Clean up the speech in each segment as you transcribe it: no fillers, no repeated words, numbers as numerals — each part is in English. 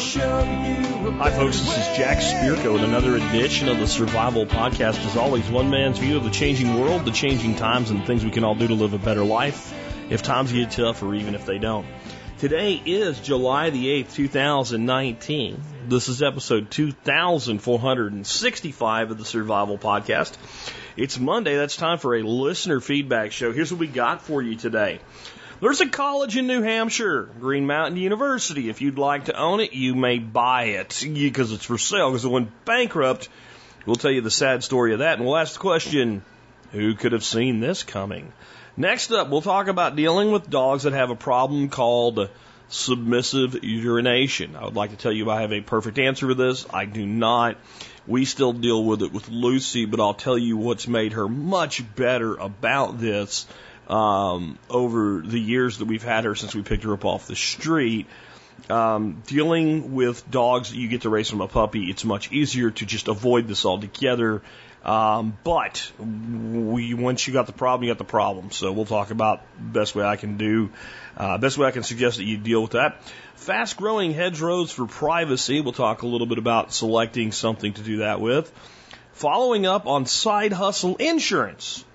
Hi, folks. This is Jack Spirko with another edition of the Survival Podcast. As always, one man's view of the changing world, the changing times, and the things we can all do to live a better life if times get tough or even if they don't. Today is July the 8th, 2019. This is episode 2465 of the Survival Podcast. It's Monday. That's time for a listener feedback show. Here's what we got for you today. There's a college in New Hampshire, Green Mountain University. If you'd like to own it, you may buy it because it's for sale because it went bankrupt. We'll tell you the sad story of that, and we'll ask the question, who could have seen this coming? Next up, we'll talk about dealing with dogs that have a problem called submissive urination. I would like to tell you I have a perfect answer for this. I do not. We still deal with it with Lucy, but I'll tell you what's made her much better about this over the years that we've had her since we picked her up off the street. Dealing with dogs that you get to raise from a puppy, it's much easier to just avoid this altogether. But once you got the problem, you got the problem. So we'll talk about best way I can suggest that you deal with that. Fast-growing hedgerows for privacy. We'll talk a little bit about selecting something to do that with. Following up on side hustle insurance.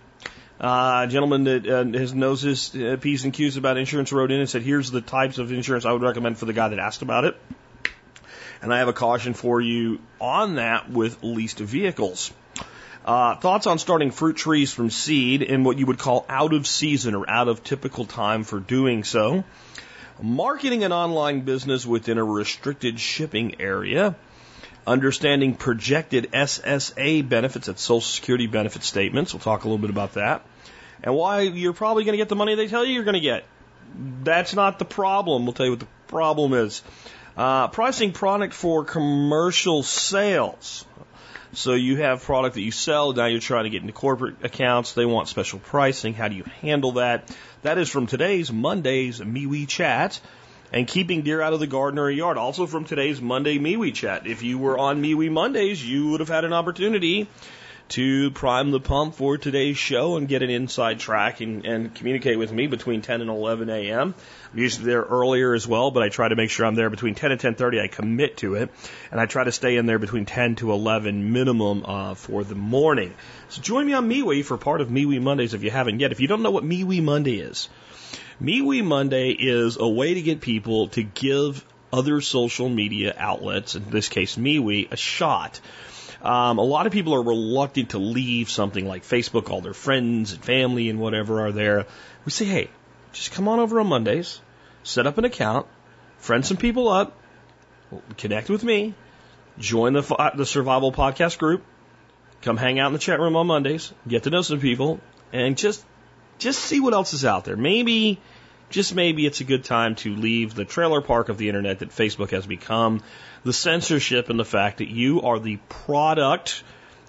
A gentleman that knows his P's and Q's about insurance wrote in and said, here's the types of insurance I would recommend for the guy that asked about it. And I have a caution for you on that with leased vehicles. Thoughts on starting fruit trees from seed in what you would call out of season or out of typical time for doing so. Marketing an online business within a restricted shipping area. Understanding projected SSA benefits, that's Social Security benefit statements. We'll talk a little bit about that. And why you're probably going to get the money they tell you you're going to get. That's not the problem. We'll tell you what the problem is. Pricing product for commercial sales. So you have product that you sell. Now you're trying to get into corporate accounts. They want special pricing. How do you handle that? That is from today's Monday's MeWeChat. And keeping deer out of the garden or yard. Also from today's Monday MeWe Chat. If you were on MeWe Mondays, you would have had an opportunity to prime the pump for today's show and get an inside track and communicate with me between 10 and 11 a.m. I'm usually there earlier as well, but I try to make sure I'm there between 10 and 10:30. I commit to it, and I try to stay in there between 10 to 11 minimum for the morning. So join me on MeWe for part of MeWe Mondays if you haven't yet. If you don't know what MeWe Monday is, MeWe Monday is a way to get people to give other social media outlets, in this case MeWe, a shot. A lot of people are reluctant to leave something like Facebook. All their friends and family and whatever are there. We say, hey, just come on over on Mondays, set up an account, friend some people up, connect with me, join the Survival Podcast group, come hang out in the chat room on Mondays, get to know some people, and just see what else is out there. Maybe, just maybe, it's a good time to leave the trailer park of the internet that Facebook has become. The censorship and the fact that you are the product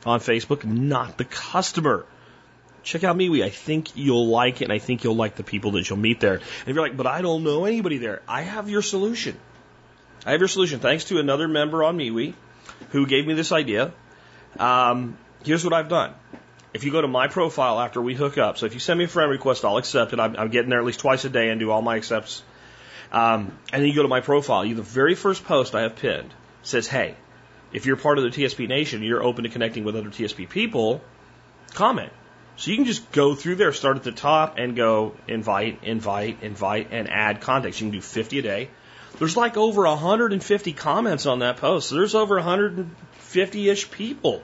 on Facebook, not the customer. Check out MeWe. I think you'll like it, and I think you'll like the people that you'll meet there. And if you're like, but I don't know anybody there, I have your solution. I have your solution. Thanks to another member on MeWe who gave me this idea. Here's what I've done. If you go to my profile after we hook up, so if you send me a friend request, I'll accept it. I'm getting there at least twice a day and do all my accepts. And then you go to my profile. The very first post I have pinned says, hey, if you're part of the TSP Nation, you're open to connecting with other TSP people, comment. So you can just go through there, start at the top, and go invite, and add contacts. You can do 50 a day. There's like over 150 comments on that post. So there's over 150-ish people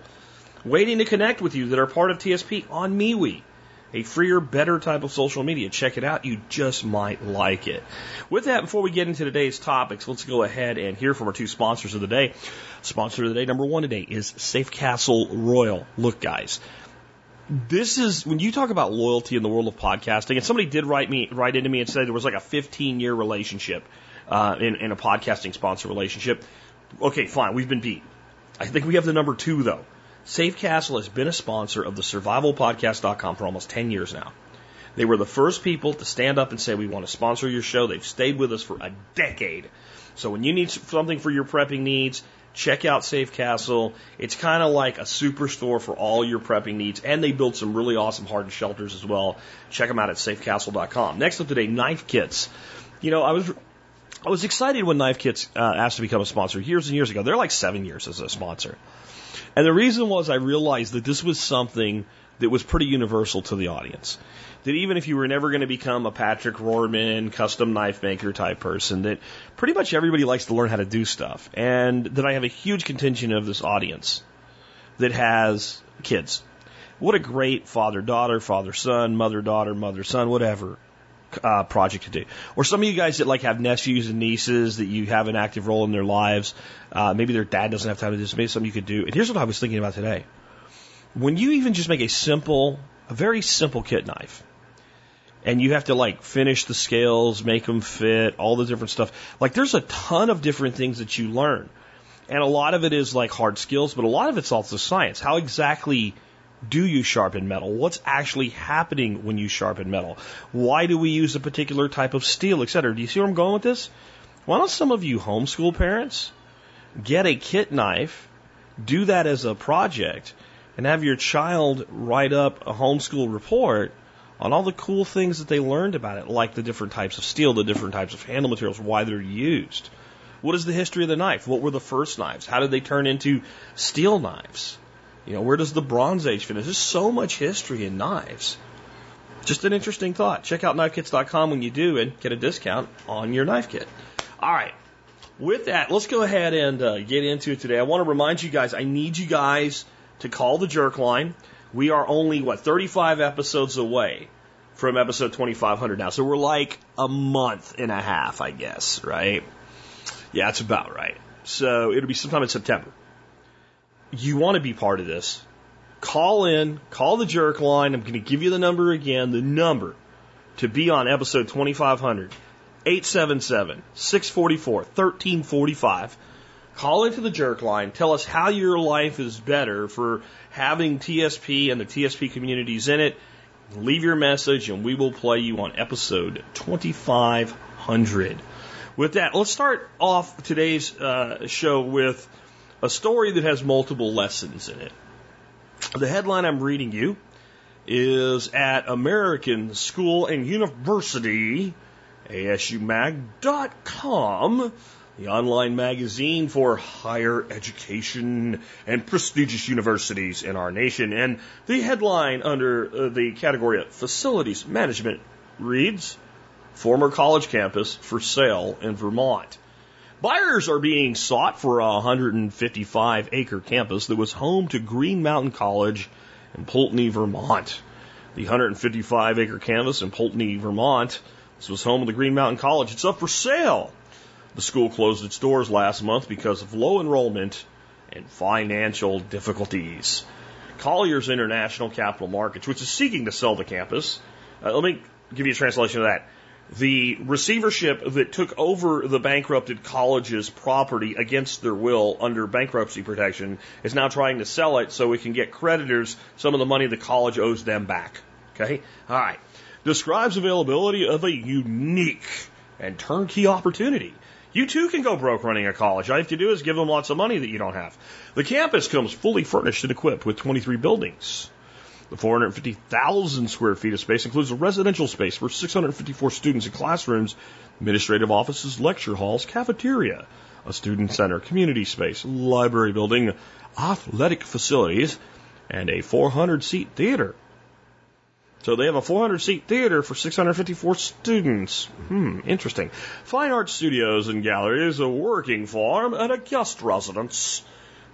waiting to connect with you that are part of TSP on MeWe, a freer, better type of social media. Check it out. You just might like it. With that, before we get into today's topics, let's go ahead and hear from our two sponsors of the day. Sponsor of the day, number one today, is Safe Castle Royal. Look, guys, this is, when you talk about loyalty in the world of podcasting, and somebody did write into me and said there was like a 15-year relationship in a podcasting sponsor relationship. Okay, fine. We've been beat. I think we have the number two, though. Safe Castle has been a sponsor of the SurvivalPodcast.com for almost 10 years now. They were the first people to stand up and say, we want to sponsor your show. They've stayed with us for a decade. So when you need something for your prepping needs, check out Safe Castle. It's kind of like a superstore for all your prepping needs, and they build some really awesome hardened shelters as well. Check them out at safecastle.com. Next up today, Knife Kits. I was I was excited when Knife Kits asked to become a sponsor years and years ago. They're like 7 years as a sponsor. And the reason was I realized that this was something that was pretty universal to the audience. That even if you were never going to become a Patrick Rohrman, custom knife maker type person, that pretty much everybody likes to learn how to do stuff. And that I have a huge contingent of this audience that has kids. What a great father-daughter, father-son, mother-daughter, mother-son, whatever project to do. Or some of you guys that like have nephews and nieces that you have an active role in their lives. Maybe their dad doesn't have time to do this. Maybe something you could do. And here's what I was thinking about today. When you even just make a very simple kit knife, and you have to like finish the scales, make them fit, all the different stuff. Like there's a ton of different things that you learn. And a lot of it is like hard skills, but a lot of it's also science. How exactly do you sharpen metal? What's actually happening when you sharpen metal? Why do we use a particular type of steel, etc.? Do you see where I'm going with this? Why don't some of you homeschool parents get a kit knife, do that as a project, and have your child write up a homeschool report on all the cool things that they learned about it, like the different types of steel, the different types of handle materials, why they're used. What is the history of the knife? What were the first knives? How did they turn into steel knives? You know, where does the Bronze Age finish? There's so much history in knives. Just an interesting thought. Check out knifekits.com when you do and get a discount on your knife kit. All right. With that, let's go ahead and get into it today. I want to remind you guys, I need you guys to call the jerk line. We are only, 35 episodes away from episode 2500 now. So we're like a month and a half, I guess, right? Yeah, that's about right. So it'll be sometime in September. You want to be part of this. Call in, call the jerk line. I'm going to give you the number again. The number to be on episode 2500, 877-644-1345. Call into the jerk line. Tell us how your life is better for having TSP and the TSP communities in it. Leave your message and we will play you on episode 2500. With that, let's start off today's show with a story that has multiple lessons in it. The headline I'm reading you is at American School and University, ASUMag.com, the online magazine for higher education and prestigious universities in our nation. And the headline under the category of facilities management reads, "Former college campus for sale in Vermont." Buyers are being sought for a 155-acre campus that was home to Green Mountain College in Poultney, Vermont. The 155-acre campus in Poultney, Vermont, this was home of the Green Mountain College. It's up for sale. The school closed its doors last month because of low enrollment and financial difficulties. Collier's International Capital Markets, which is seeking to sell the campus. Let me give you a translation of that. The receivership that took over the bankrupted college's property against their will under bankruptcy protection is now trying to sell it so it can get creditors some of the money the college owes them back. Okay? All right. Describes availability of a unique and turnkey opportunity. You too can go broke running a college. All you have to do is give them lots of money that you don't have. The campus comes fully furnished and equipped with 23 buildings. The 450,000 square feet of space includes a residential space for 654 students in classrooms, administrative offices, lecture halls, cafeteria, a student center, community space, library building, athletic facilities, and a 400-seat theater. So they have a 400-seat theater for 654 students. Interesting. Fine art studios and galleries, a working farm, and a guest residence.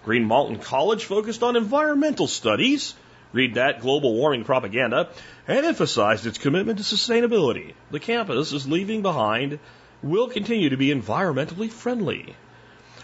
Green Mountain College focused on environmental studies, read that, global warming propaganda, and emphasized its commitment to sustainability. The campus is leaving behind will continue to be environmentally friendly.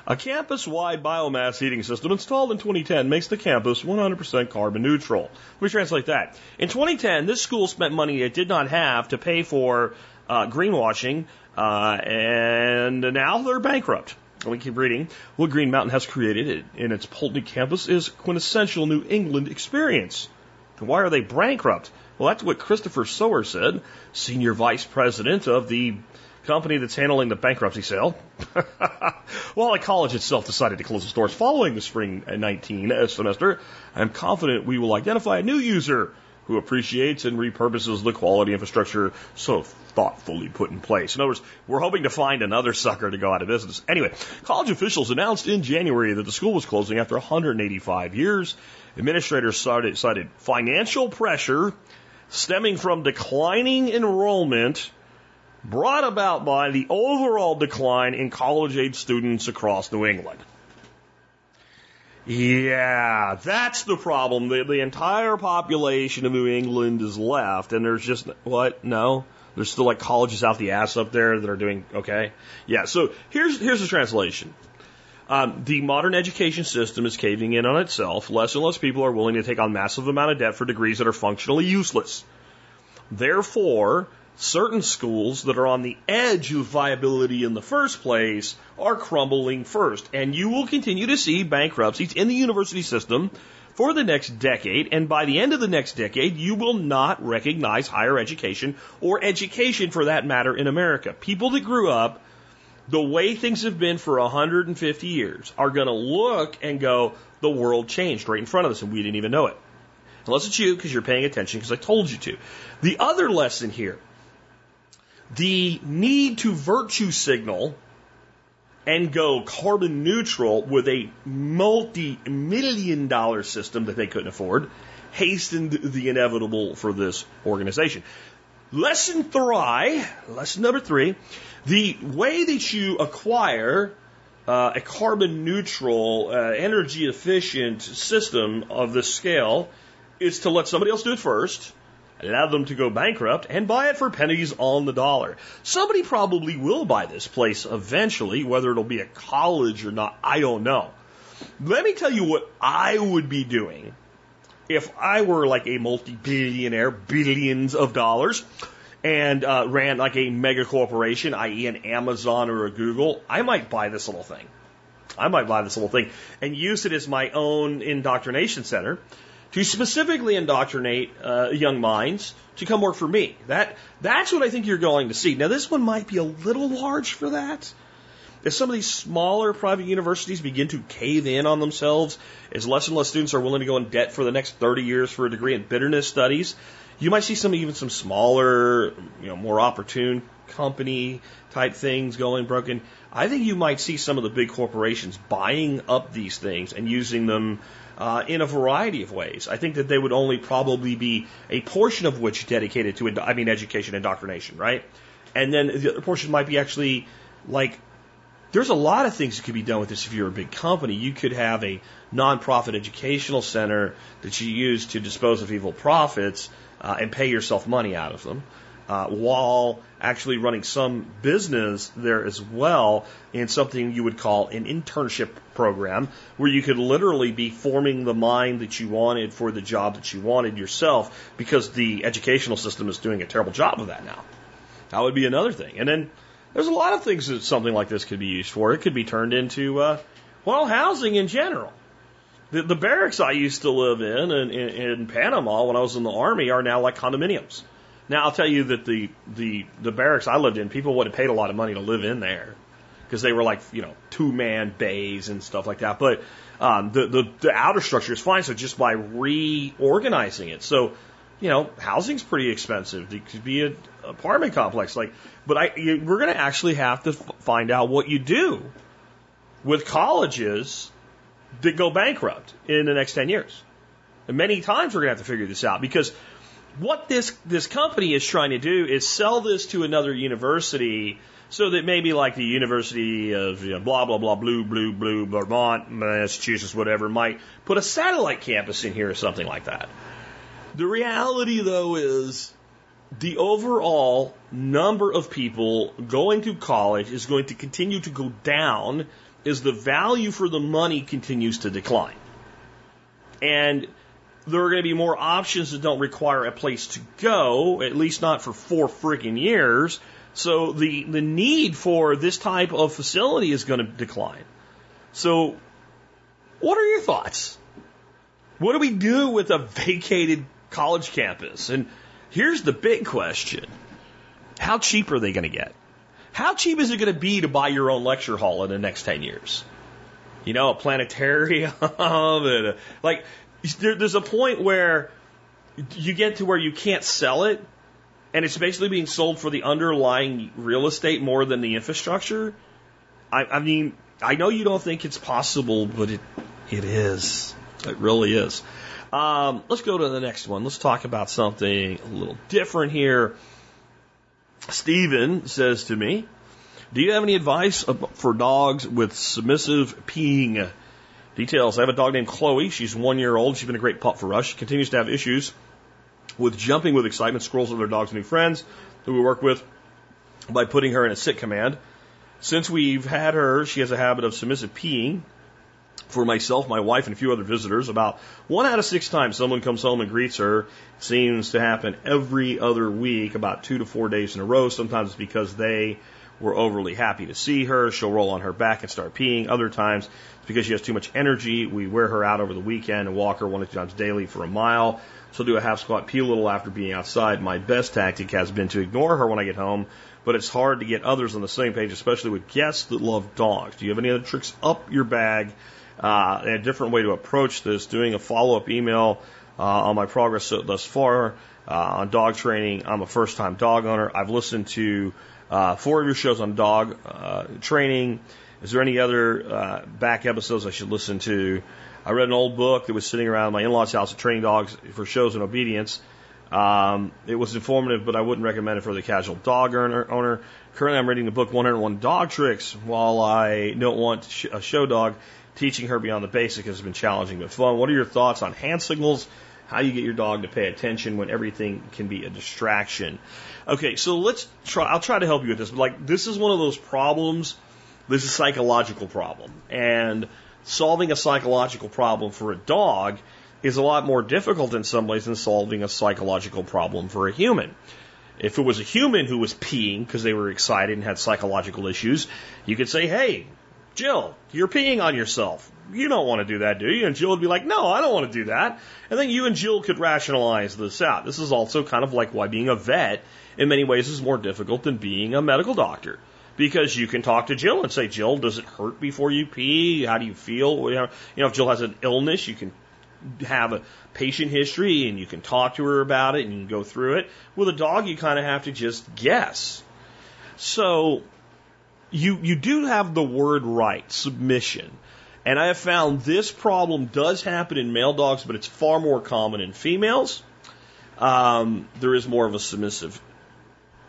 A campus-wide biomass heating system installed in 2010 makes the campus 100% carbon neutral. Let me translate that. In 2010, this school spent money it did not have to pay for greenwashing, and now they're bankrupt. We keep reading. What Green Mountain has created in its Poultney campus is quintessential New England experience. And why are they bankrupt? Well, that's what Christopher Sower said, senior vice president of the company that's handling the bankruptcy sale. While the college itself decided to close its doors following the spring 19 semester, I'm confident we will identify a new user who appreciates and repurposes the quality infrastructure so thoughtfully put in place. In other words, we're hoping to find another sucker to go out of business. Anyway, college officials announced in January that the school was closing after 185 years. Administrators cited financial pressure stemming from declining enrollment brought about by the overall decline in college-age students across New England. Yeah, that's the problem. The entire population of New England is left, and there's just, what? No? There's still like colleges out the ass up there that are doing okay? Yeah, so here's the translation. The modern education system is caving in on itself. Less and less people are willing to take on massive amount of debt for degrees that are functionally useless. Therefore, certain schools that are on the edge of viability in the first place are crumbling first. And you will continue to see bankruptcies in the university system for the next decade. And by the end of the next decade, you will not recognize higher education or education for that matter in America. People that grew up the way things have been for 150 years are going to look and go, the world changed right in front of us and we didn't even know it. Unless it's you because you're paying attention because I told you to. The other lesson here, the need to virtue signal and go carbon neutral with a multi-million-dollar system that they couldn't afford hastened the inevitable for this organization. Lesson number three, the way that you acquire a carbon neutral, energy efficient system of this scale is to let somebody else do it first, allow them to go bankrupt, and buy it for pennies on the dollar. Somebody probably will buy this place eventually, whether it'll be a college or not, I don't know. Let me tell you what I would be doing if I were like a multi-billionaire, billions of dollars, and ran like a mega corporation, i.e. an Amazon or a Google. I might buy this little thing. And use it as my own indoctrination center to specifically indoctrinate young minds to come work for me. That's what I think you're going to see. Now, this one might be a little large for that. As some of these smaller private universities begin to cave in on themselves, as less and less students are willing to go in debt for the next 30 years for a degree in bitterness studies, you might see some smaller, more opportune company type things going broken. I think you might see some of the big corporations buying up these things and using them in a variety of ways. I think that they would only probably be a portion of which dedicated to, education indoctrination, right? And then the other portion might be actually like, there's a lot of things that could be done with this if you're a big company. You could have a nonprofit educational center that you use to dispose of evil profits and pay yourself money out of them while actually running some business there as well in something you would call an internship program where you could literally be forming the mind that you wanted for the job that you wanted yourself because the educational system is doing a terrible job of that now. That would be another thing. And then there's a lot of things that something like this could be used for. It could be turned into, housing in general. The barracks I used to live in Panama when I was in the Army are now like condominiums. Now, I'll tell you that the barracks I lived in, people would have paid a lot of money to live in there because they were like, two-man bays and stuff like that. But the outer structure is fine, so just by reorganizing it. So, housing's pretty expensive. It could be an apartment complex. We're going to actually have to find out what you do with colleges that go bankrupt in the next 10 years. And many times we're going to have to figure this out because what this company is trying to do is sell this to another university so that maybe like the University of blah, blah, blah, blue, Vermont, Massachusetts, whatever, might put a satellite campus in here or something like that. The reality, though, is the overall number of people going to college is going to continue to go down as the value for the money continues to decline. And there are going to be more options that don't require a place to go, at least not for 4 freaking years. So the need for this type of facility is going to decline. So what are your thoughts? What do we do with a vacated college campus? And here's the big question. How cheap are they going to get? How cheap is it going to be to buy your own lecture hall in the next 10 years? A planetarium. There's a point where you get to where you can't sell it, and it's basically being sold for the underlying real estate more than the infrastructure. I mean, I know you don't think it's possible, but it is. It really is. Let's go to the next one. Let's talk about something a little different here. Steven says to me, do you have any advice for dogs with submissive peeing? Details. I have a dog named Chloe. She's 1 year old. She's been a great pup for us. She continues to have issues with jumping with excitement, squirrels with their dogs and new friends who we work with by putting her in a sit command. Since we've had her, she has a habit of submissive peeing for myself, my wife, and a few other visitors. About 1 out of 6 times someone comes home and greets her. It seems to happen every other week, about 2 to 4 days in a row. Sometimes it's because they were overly happy to see her. She'll roll on her back and start peeing. Other times it's because she has too much energy. We wear her out over the weekend and walk her 1 to 2 times daily for a mile. She'll do a half squat, pee a little after being outside. My best tactic has been to ignore her when I get home, but it's hard to get others on the same page, especially with guests that love dogs. Do you have any other tricks up your bag? A different way to approach this, doing a follow-up email on my progress thus far on dog training. I'm a first-time dog owner. I've listened to 4 of your shows on dog training. Is there any other back episodes I should listen to? I read an old book that was sitting around my in-laws' house of training dogs for shows and obedience. It was informative, but I wouldn't recommend it for the casual dog owner. Currently, I'm reading the book 101 Dog Tricks. While I don't want a show dog, teaching her beyond the basics has been challenging but fun. What are your thoughts on hand signals, how you get your dog to pay attention when everything can be a distraction? Okay, so let's try. I'll try to help you with this. But like, this is one of those problems. This is a psychological problem. And solving a psychological problem for a dog is a lot more difficult in some ways than solving a psychological problem for a human. If it was a human who was peeing because they were excited and had psychological issues, you could say, hey, Jill, you're peeing on yourself. You don't want to do that, do you? And Jill would be like, no, I don't want to do that. And then you and Jill could rationalize this out. This is also kind of like why being a vet in many ways is more difficult than being a medical doctor. Because you can talk to Jill and say, Jill, does it hurt before you pee? How do you feel? You know, if Jill has an illness, you can have a patient history and you can talk to her about it and you can go through it. With a dog, you kind of have to just guess. So you do have the word right, submission. And I have found this problem does happen in male dogs, but it's far more common in females. There is more of a submissive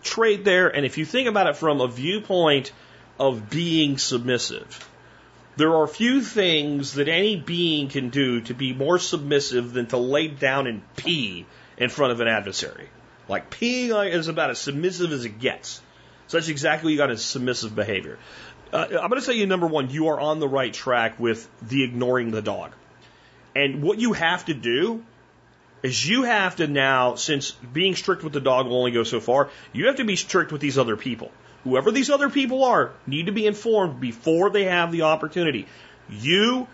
trait there. And if you think about it from a viewpoint of being submissive, there are few things that any being can do to be more submissive than to lay down and pee in front of an adversary. Like, peeing is about as submissive as it gets. So that's exactly what you got as submissive behavior. I'm going to tell you, number one, you are on the right track with the ignoring the dog. And what you have to do is you have to now, since being strict with the dog will only go so far, you have to be strict with these other people. Whoever these other people are need to be informed before they have the opportunity. You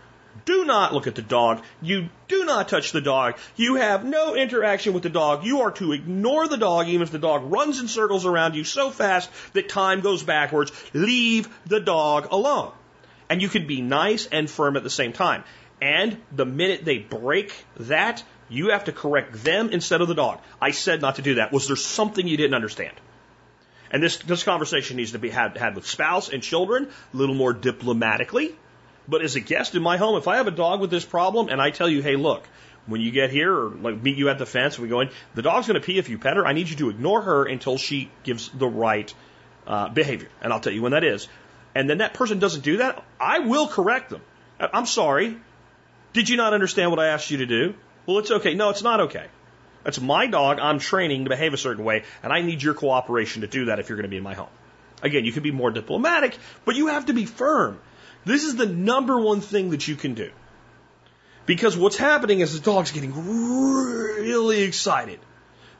do not look at the dog. You do not touch the dog. You have no interaction with the dog. You are to ignore the dog even if the dog runs in circles around you so fast that time goes backwards. Leave the dog alone. And you can be nice and firm at the same time. And the minute they break that, you have to correct them instead of the dog. I said not to do that. Was there something you didn't understand? And this conversation needs to be had with spouse and children, a little more diplomatically. But as a guest in my home, if I have a dog with this problem and I tell you, hey, look, when you get here or like meet you at the fence and we go in, the dog's going to pee if you pet her. I need you to ignore her until she gives the right behavior. And I'll tell you when that is. And then that person doesn't do that, I will correct them. I'm sorry. Did you not understand what I asked you to do? Well, it's okay. No, it's not okay. That's my dog. I'm training to behave a certain way, and I need your cooperation to do that if you're going to be in my home. Again, you can be more diplomatic, but you have to be firm. This is the number one thing that you can do. Because what's happening is the dog's getting really excited.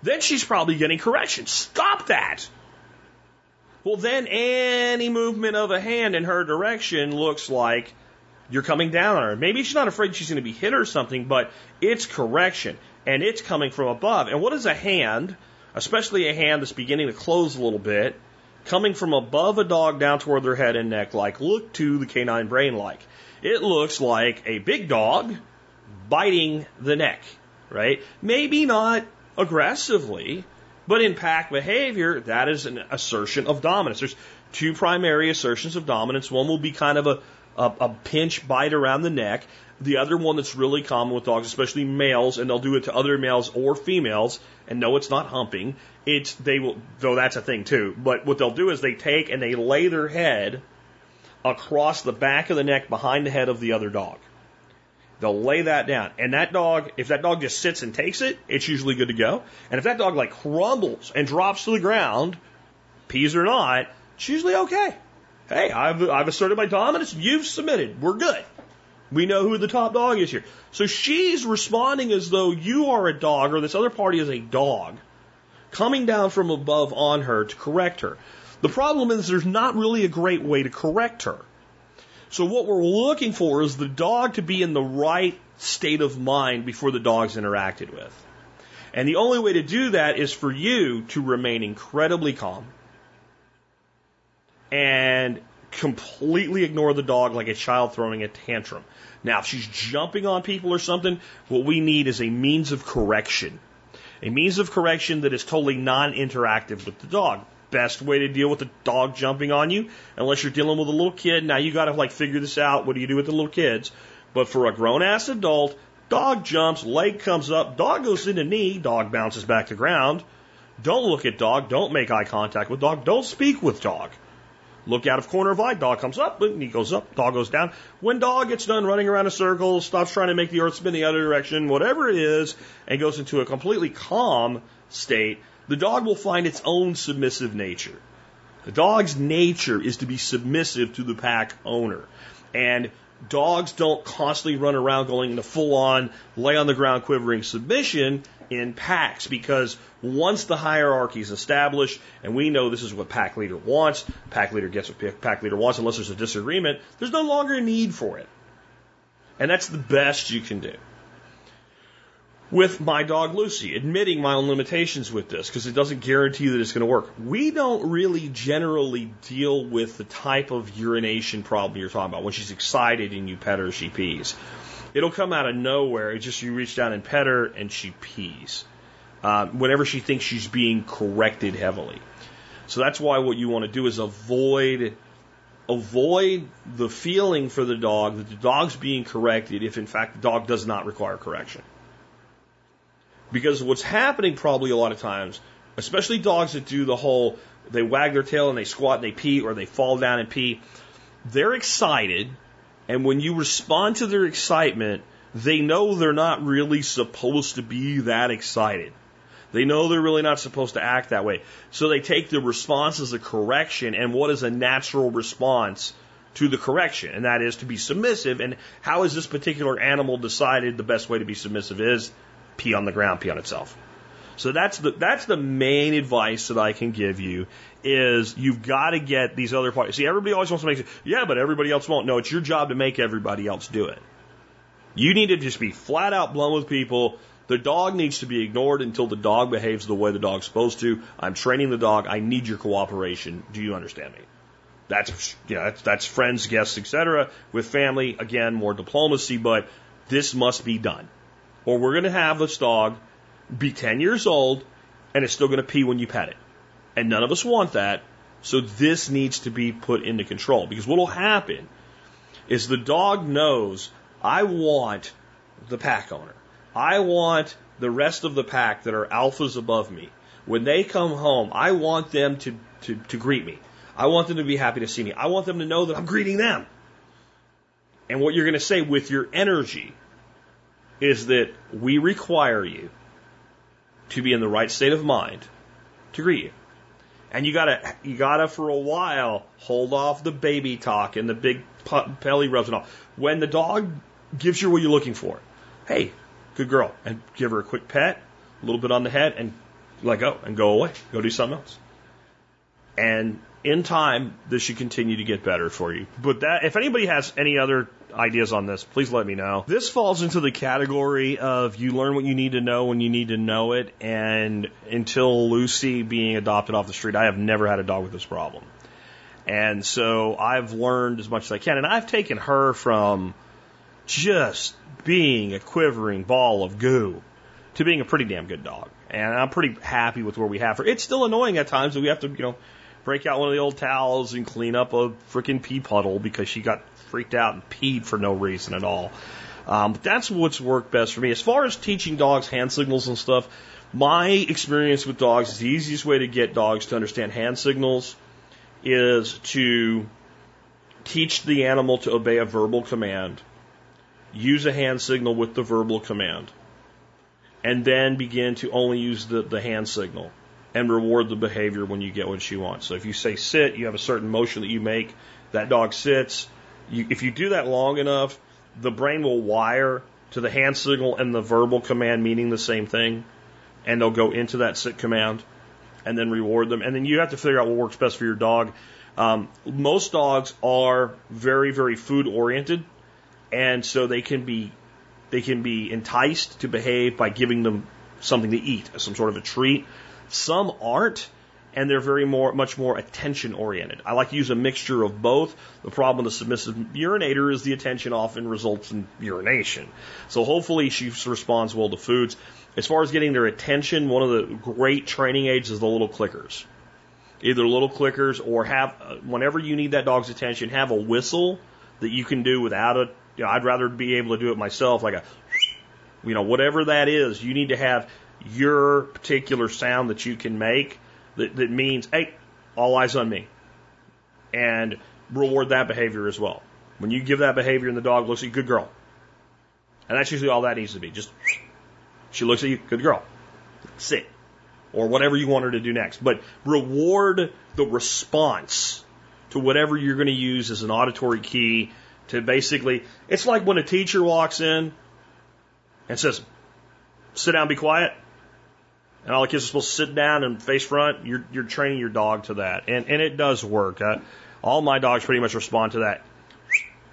Then she's probably getting corrections. Stop that! Well, then any movement of a hand in her direction looks like you're coming down on her. Maybe she's not afraid she's going to be hit or something, but it's correction. And it's coming from above. And what is a hand, especially a hand that's beginning to close a little bit, coming from above a dog down toward their head and neck like? Look to the canine brain like. It looks like a big dog biting the neck. right? Maybe not aggressively, but in pack behavior, that is an assertion of dominance. There's two primary assertions of dominance. One will be kind of a pinch, bite around the neck. The other one that's really common with dogs, especially males, and they'll do it to other males or females, and no, it's not humping. Though that's a thing too, but what they'll do is they take and they lay their head across the back of the neck behind the head of the other dog. They'll lay that down. And that dog, if that dog just sits and takes it, it's usually good to go. And if that dog like crumbles and drops to the ground, peas or not, it's usually okay. Hey, I've asserted my dominance, you've submitted, we're good. We know who the top dog is here. So she's responding as though you are a dog or this other party is a dog coming down from above on her to correct her. The problem is there's not really a great way to correct her. So what we're looking for is the dog to be in the right state of mind before the dog's interacted with. And the only way to do that is for you to remain incredibly calm and completely ignore the dog like a child throwing a tantrum. Now, if she's jumping on people or something, what we need is a means of correction. A means of correction that is totally non-interactive with the dog. Best way to deal with the dog jumping on you, unless you're dealing with a little kid. Now, you got to like figure this out. What do you do with the little kids? But for a grown-ass adult, dog jumps, leg comes up, dog goes into knee, dog bounces back to ground. Don't look at dog. Don't make eye contact with dog. Don't speak with dog. Look out of corner of eye, dog comes up, knee goes up, dog goes down. When dog gets done running around a circle, stops trying to make the earth spin the other direction, whatever it is, and goes into a completely calm state, the dog will find its own submissive nature. The dog's nature is to be submissive to the pack owner. And dogs don't constantly run around going into full-on, lay-on-the-ground quivering submission in packs, because once the hierarchy is established and we know this is what pack leader wants, pack leader gets what pack leader wants unless there's a disagreement, there's no longer a need for it. And that's the best you can do. With my dog Lucy, admitting my own limitations with this, because it doesn't guarantee that it's going to work. We don't really generally deal with the type of urination problem you're talking about. When she's excited and you pet her, she pees. It'll come out of nowhere. It's just you reach down and pet her and she pees. Whenever she thinks she's being corrected heavily. So that's why what you want to do is avoid the feeling for the dog that the dog's being corrected if in fact the dog does not require correction. Because what's happening probably a lot of times, especially dogs that do the whole, they wag their tail and they squat and they pee or they fall down and pee, they're excited. And when you respond to their excitement, they know they're not really supposed to be that excited. They know they're really not supposed to act that way. So they take the response as a correction, and what is a natural response to the correction? And that is to be submissive. And how is this particular animal decided the best way to be submissive is? Pee on the ground, pee on itself. So that's the main advice that I can give you is you've got to get these other parties. See, everybody always wants to make it. Yeah, but everybody else won't. No, it's your job to make everybody else do it. You need to just be flat out blunt with people. The dog needs to be ignored until the dog behaves the way the dog's supposed to. I'm training the dog. I need your cooperation. Do you understand me? That's friends, guests, etc. With family, again, more diplomacy, but this must be done. Or we're going to have this dog be 10 years old, and it's still going to pee when you pet it. And none of us want that, so this needs to be put into control. Because what will happen is the dog knows, I want the pack owner. I want the rest of the pack that are alphas above me. When they come home, I want them to greet me. I want them to be happy to see me. I want them to know that I'm greeting them. And what you're going to say with your energy is that we require you to be in the right state of mind to greet you. And you gotta for a while hold off the baby talk and the big belly rubs and all. When the dog gives you what you're looking for, hey, good girl, and give her a quick pet, a little bit on the head, and let go and go away. Go do something else. And in time, this should continue to get better for you. But that, if anybody has any other ideas on this, please let me know. This falls into the category of you learn what you need to know when you need to know it, and until Lucy being adopted off the street, I have never had a dog with this problem. And so I've learned as much as I can, and I've taken her from just being a quivering ball of goo to being a pretty damn good dog. And I'm pretty happy with where we have her. It's still annoying at times that we have to, you know, break out one of the old towels and clean up a freaking pee puddle because she got freaked out and peed for no reason at all. But that's what's worked best for me. As far as teaching dogs hand signals and stuff, my experience with dogs is the easiest way to get dogs to understand hand signals is to teach the animal to obey a verbal command, use a hand signal with the verbal command, and then begin to only use the hand signal and reward the behavior when you get what she wants. So if you say sit, you have a certain motion that you make, that dog sits. If you do that long enough, the brain will wire to the hand signal and the verbal command meaning the same thing, and they'll go into that sit command and then reward them. And then you have to figure out what works best for your dog. Most dogs are very, very food-oriented, and so they can be enticed to behave by giving them something to eat, some sort of a treat. Some aren't, and they're much more attention-oriented. I like to use a mixture of both. The problem with the submissive urinator is the attention often results in urination. So hopefully she responds well to foods. As far as getting their attention, one of the great training aids is the little clickers. Either little clickers or whenever you need that dog's attention, have a whistle that you can do without a, you know, I'd rather be able to do it myself, like a, you know, whatever that is. You need to have your particular sound that you can make that means, hey, all eyes on me, and reward that behavior as well. When you give that behavior and the dog looks at you, good girl. And that's usually all that needs to be. Just, she looks at you, good girl. Sit. Or whatever you want her to do next. But reward the response to whatever you're going to use as an auditory key to basically, it's like when a teacher walks in and says, sit down, be quiet. And all the kids are supposed to sit down and face front. You're training your dog to that. And it does work. All my dogs pretty much respond to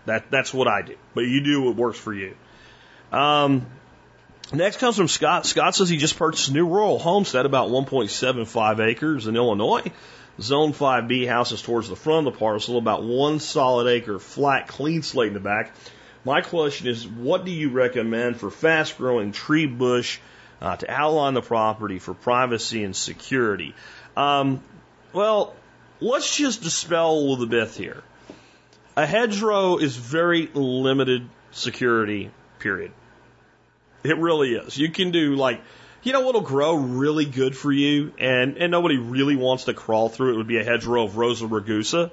that. That's what I do. But you do what works for you. Next comes from Scott. Scott says he just purchased a new rural homestead, about 1.75 acres in Illinois. Zone 5B houses towards the front of the parcel, about one solid acre flat, clean slate in the back. My question is, what do you recommend for fast-growing tree bush to outline the property for privacy and security? Well, let's just dispel the myth here. A hedgerow is very limited security, period. It really is. You can do, like, you know what'll grow really good for you, and nobody really wants to crawl through it, would be a hedgerow of Rosa rugosa.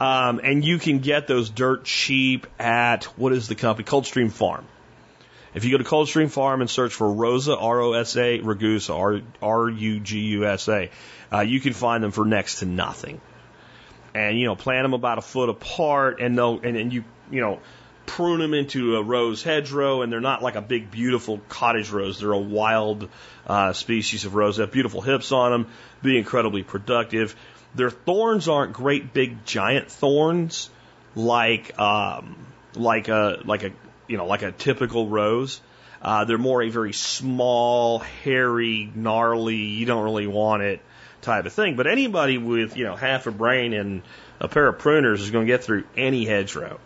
And you can get those dirt cheap at, what is the company? Coldstream Farm. If you go to Coldstream Farm and search for Rosa, R-O-S-A, rugosa, R-U-G-U-S-A, you can find them for next to nothing. And, you know, plant them about a foot apart, and they'll, and you know, prune them into a rose hedgerow, and they're not like a big, beautiful cottage rose. They're a wild species of rose. They have beautiful hips on them, be incredibly productive. Their thorns aren't great, big, giant thorns like a typical rose. They're more a very small, hairy, gnarly, you don't really want it type of thing. But anybody with, you know, half a brain and a pair of pruners is going to get through any hedgerow.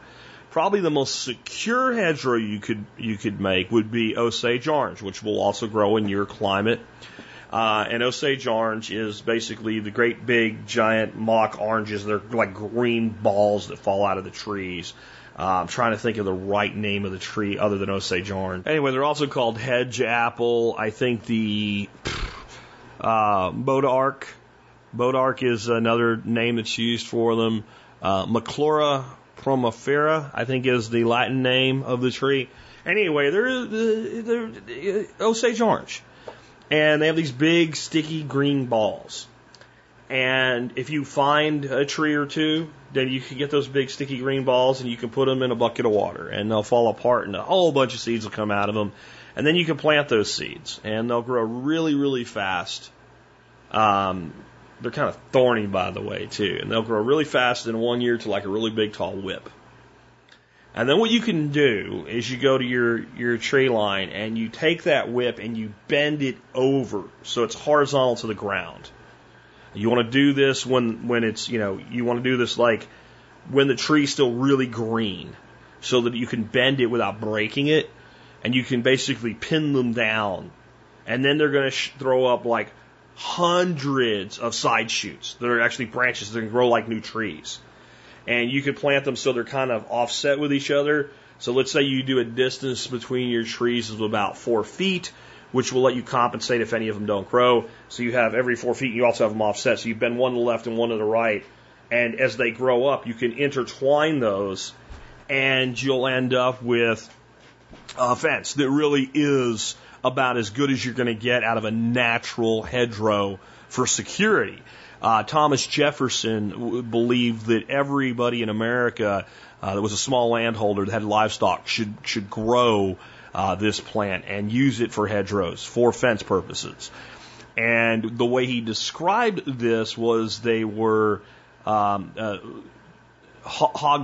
Probably the most secure hedgerow you could make would be Osage Orange, which will also grow in your climate. And Osage Orange is basically the great big giant mock oranges. They're like green balls that fall out of the trees. I'm trying to think of the right name of the tree other than Osage Orange. Anyway, they're also called hedge apple. I think the Bodark. Bodark is another name that's used for them. Maclura promifera, I think, is the Latin name of the tree. Anyway, they're Osage Orange. And they have these big, sticky green balls. And if you find a tree or two, then you can get those big, sticky green balls and you can put them in a bucket of water. And they'll fall apart and a whole bunch of seeds will come out of them. And then you can plant those seeds. And they'll grow really, really fast. They're kind of thorny, by the way, too. And they'll grow really fast in 1 year to like a really big, tall whip. And then what you can do is you go to your tree line and you take that whip and you bend it over so it's horizontal to the ground. You want to do this when it's, you know, you want to do this like when the tree's still really green so that you can bend it without breaking it, and you can basically pin them down and then they're going to throw up like hundreds of side shoots that are actually branches that can grow like new trees. And you could plant them so they're kind of offset with each other. So let's say you do a distance between your trees of about 4 feet, which will let you compensate if any of them don't grow. So you have every 4 feet, and you also have them offset. So you bend one to the left and one to the right. And as they grow up, you can intertwine those, and you'll end up with a fence that really is about as good as you're going to get out of a natural hedgerow for security. Thomas Jefferson believed that everybody in America that was a small landholder that had livestock should grow this plant and use it for hedgerows, for fence purposes. And the way he described this was they were hog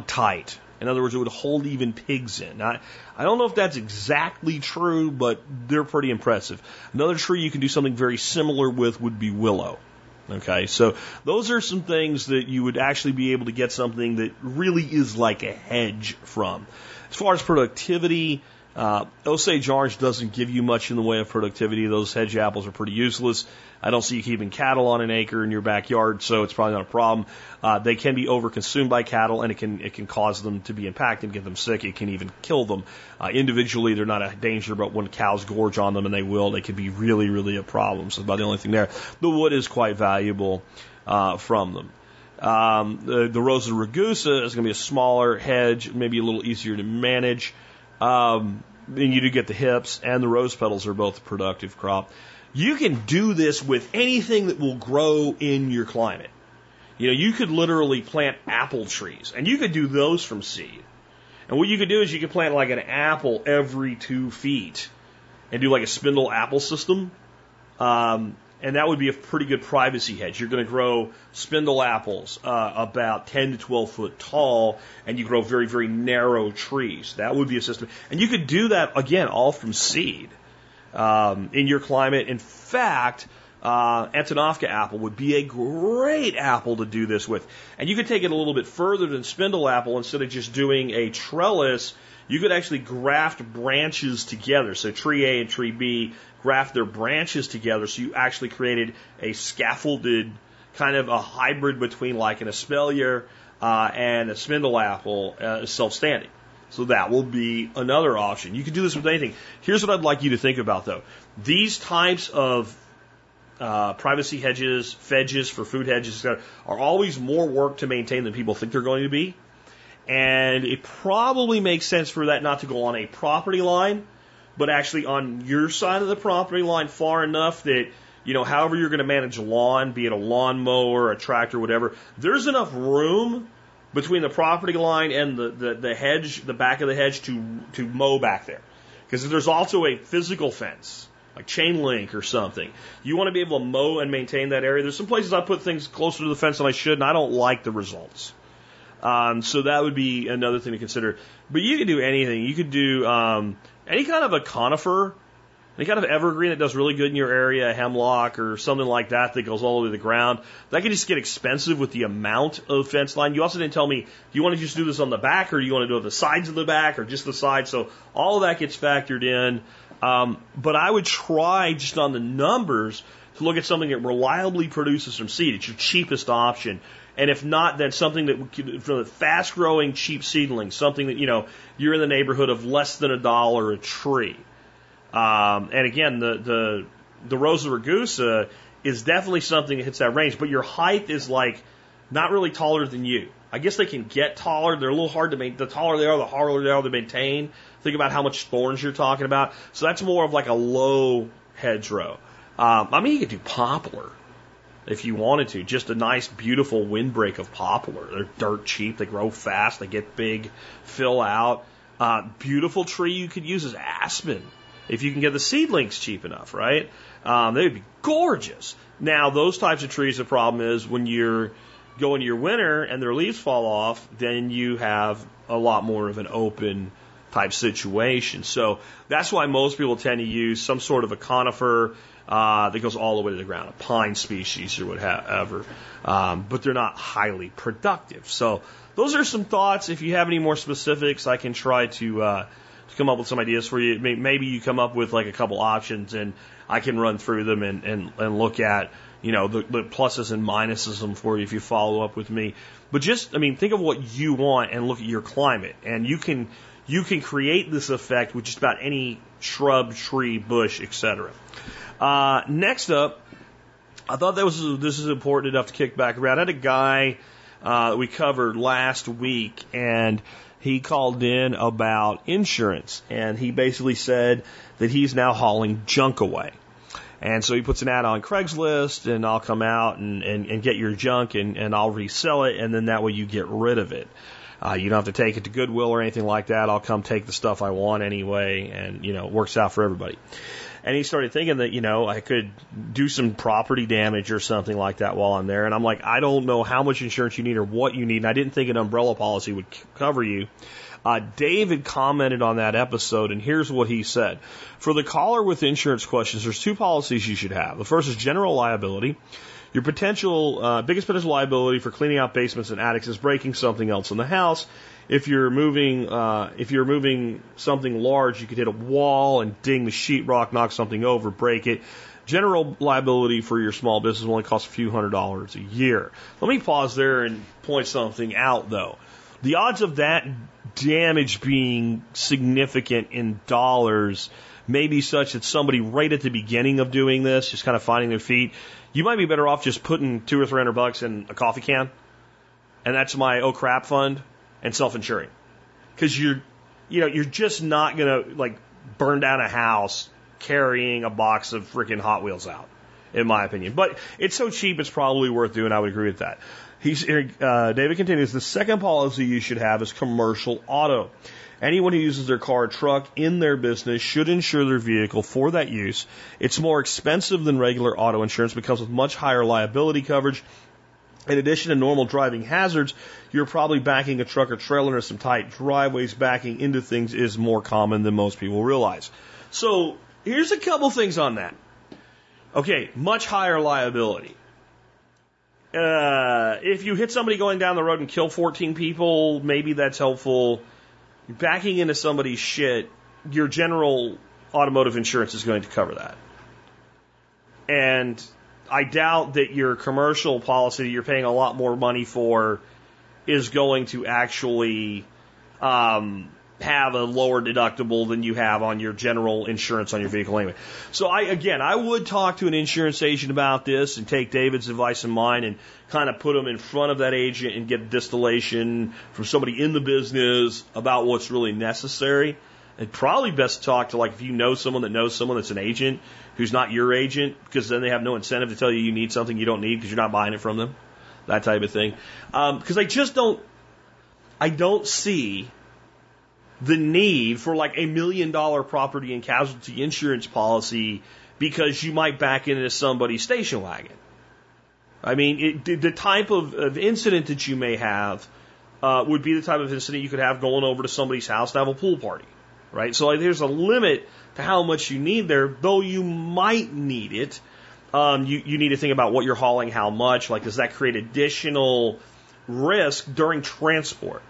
tight. In other words, it would hold even pigs in. I don't know if that's exactly true, but they're pretty impressive. Another tree you can do something very similar with would be willow. Okay, so those are some things that you would actually be able to get something that really is like a hedge from. As far as productivity, Osage Orange doesn't give you much in the way of productivity. Those hedge apples are pretty useless. I don't see you keeping cattle on an acre in your backyard, so it's probably not a problem. They can be overconsumed by cattle, and it can cause them to be impacted and get them sick. It can even kill them. Individually, they're not a danger, but when cows gorge on them, and they will, they could be really, really a problem. So about the only thing there. The wood is quite valuable from them. The Rosa rugosa is going to be a smaller hedge, maybe a little easier to manage. And you do get the hips, and the rose petals are both a productive crop. You can do this with anything that will grow in your climate. You know, you could literally plant apple trees, and you could do those from seed. And what you could do is you could plant like an apple every 2 feet and do like a spindle apple system. And that would be a pretty good privacy hedge. You're going to grow spindle apples about 10 to 12 foot tall, and you grow very, very narrow trees. That would be a system. And you could do that, again, all from seed in your climate. In fact, Antonovka apple would be a great apple to do this with. And you could take it a little bit further than spindle apple. Instead of just doing a trellis, you could actually graft branches together. So tree A and tree B graft their branches together, so you actually created a scaffolded kind of a hybrid between like an espalier and a spindle apple self-standing. So that will be another option. You can do this with anything. Here's what I'd like you to think about, though. These types of privacy hedges, fedges for food hedges, etc., are always more work to maintain than people think they're going to be. And it probably makes sense for that not to go on a property line, but actually on your side of the property line far enough that, you know, however you're going to manage a lawn, be it a lawnmower, a tractor, whatever, there's enough room between the property line and the hedge, the back of the hedge, to mow back there. Because there's also a physical fence, like chain link or something. You want to be able to mow and maintain that area. There's some places I put things closer to the fence than I should, and I don't like the results. So that would be another thing to consider. But you could do anything. You could do any kind of a conifer, any kind of evergreen that does really good in your area, a hemlock or something like that that goes all the way to the ground. That could just get expensive with the amount of fence line. You also didn't tell me, do you want to just do this on the back, or do you want to do the sides of the back, or just the sides? So all of that gets factored in. But I would try, just on the numbers, to look at something that reliably produces from seed. It's your cheapest option. And if not, then something that could, from the fast-growing cheap seedling, something that, you know, you're in the neighborhood of less than $1 a tree. And again, the Rosa rugosa is definitely something that hits that range, but your height is like not really taller than you. I guess they can get taller. They're a little hard to maintain. The taller they are, the harder they are to maintain. Think about how much thorns you're talking about. So that's more of like a low hedgerow. I mean, you could do poplar if you wanted to. Just a nice, beautiful windbreak of poplar. They're dirt cheap. They grow fast. They get big, fill out. Beautiful tree you could use is aspen, if you can get the seedlings cheap enough, right? They'd be gorgeous. Now, those types of trees, the problem is when you're going to your winter and their leaves fall off, then you have a lot more of an open type situation. So that's why most people tend to use some sort of a conifer that goes all the way to the ground, a pine species or whatever, but they're not highly productive. So those are some thoughts. If you have any more specifics, I can try to to come up with some ideas for you. Maybe you come up with like a couple options, and I can run through them and look at, you know, the pluses and minuses them for you if you follow up with me. But just, I mean, think of what you want and look at your climate, and you can create this effect with just about any shrub, tree, bush, etc. Next up, I thought this is important enough to kick back around. I had a guy we covered last week, and he called in about insurance, and he basically said that he's now hauling junk away. And so he puts an ad on Craigslist, and I'll come out and get your junk, and I'll resell it, and then that way you get rid of it. You don't have to take it to Goodwill or anything like that. I'll come take the stuff I want anyway, and, you know, it works out for everybody. And he started thinking that, you know, I could do some property damage or something like that while I'm there. And I'm like, I don't know how much insurance you need or what you need. And I didn't think an umbrella policy would cover you. David commented on that episode, and here's what he said. For the caller with insurance questions, there's two policies you should have. The first is general liability. Your biggest potential liability for cleaning out basements and attics is breaking something else in the house. If you're moving something large, you could hit a wall and ding the sheetrock, knock something over, break it. General liability for your small business will only cost a few $100s a year. Let me pause there and point something out, though. The odds of that damage being significant in dollars may be such that somebody right at the beginning of doing this, just kind of finding their feet, you might be better off just putting $200 or $300 in a coffee can, and that's my oh crap fund, and self-insuring, because you're just not gonna like burn down a house carrying a box of freaking Hot Wheels out, in my opinion. But it's so cheap, it's probably worth doing. I would agree with that. David continues. The second policy you should have is commercial auto. Anyone who uses their car or truck in their business should insure their vehicle for that use. It's more expensive than regular auto insurance, but comes with much higher liability coverage. In addition to normal driving hazards, you're probably backing a truck or trailer into some tight driveways. Backing into things is more common than most people realize. So here's a couple things on that. Okay, much higher liability. If you hit somebody going down the road and kill 14 people, maybe that's helpful. Backing into somebody's shit, your general automotive insurance is going to cover that. And I doubt that your commercial policy that you're paying a lot more money for is going to actually have a lower deductible than you have on your general insurance on your vehicle anyway. So I would talk to an insurance agent about this and take David's advice and mine and kind of put them in front of that agent and get distillation from somebody in the business about what's really necessary. It'd probably best talk to, like, if you know someone that's an agent who's not your agent, because then they have no incentive to tell you you need something you don't need because you're not buying it from them, that type of thing. Because I don't see the need for, like, $1 million property and casualty insurance policy because you might back into somebody's station wagon. I mean, the type of incident that you may have would be the type of incident you could have going over to somebody's house to have a pool party. Right? So there's a limit to how much you need there, though you might need it. You need to think about what you're hauling, how much. Like, does that create additional risk during transport?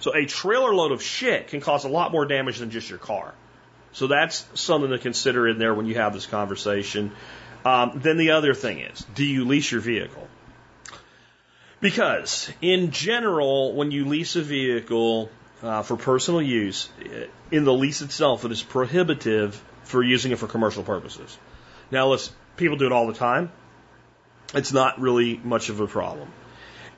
So a trailer load of shit can cause a lot more damage than just your car. So that's something to consider in there when you have this conversation. Then the other thing is, do you lease your vehicle? Because in general, when you lease a vehicle for personal use, in the lease itself, it is prohibitive for using it for commercial purposes. Now, listen, people do it all the time. It's not really much of a problem.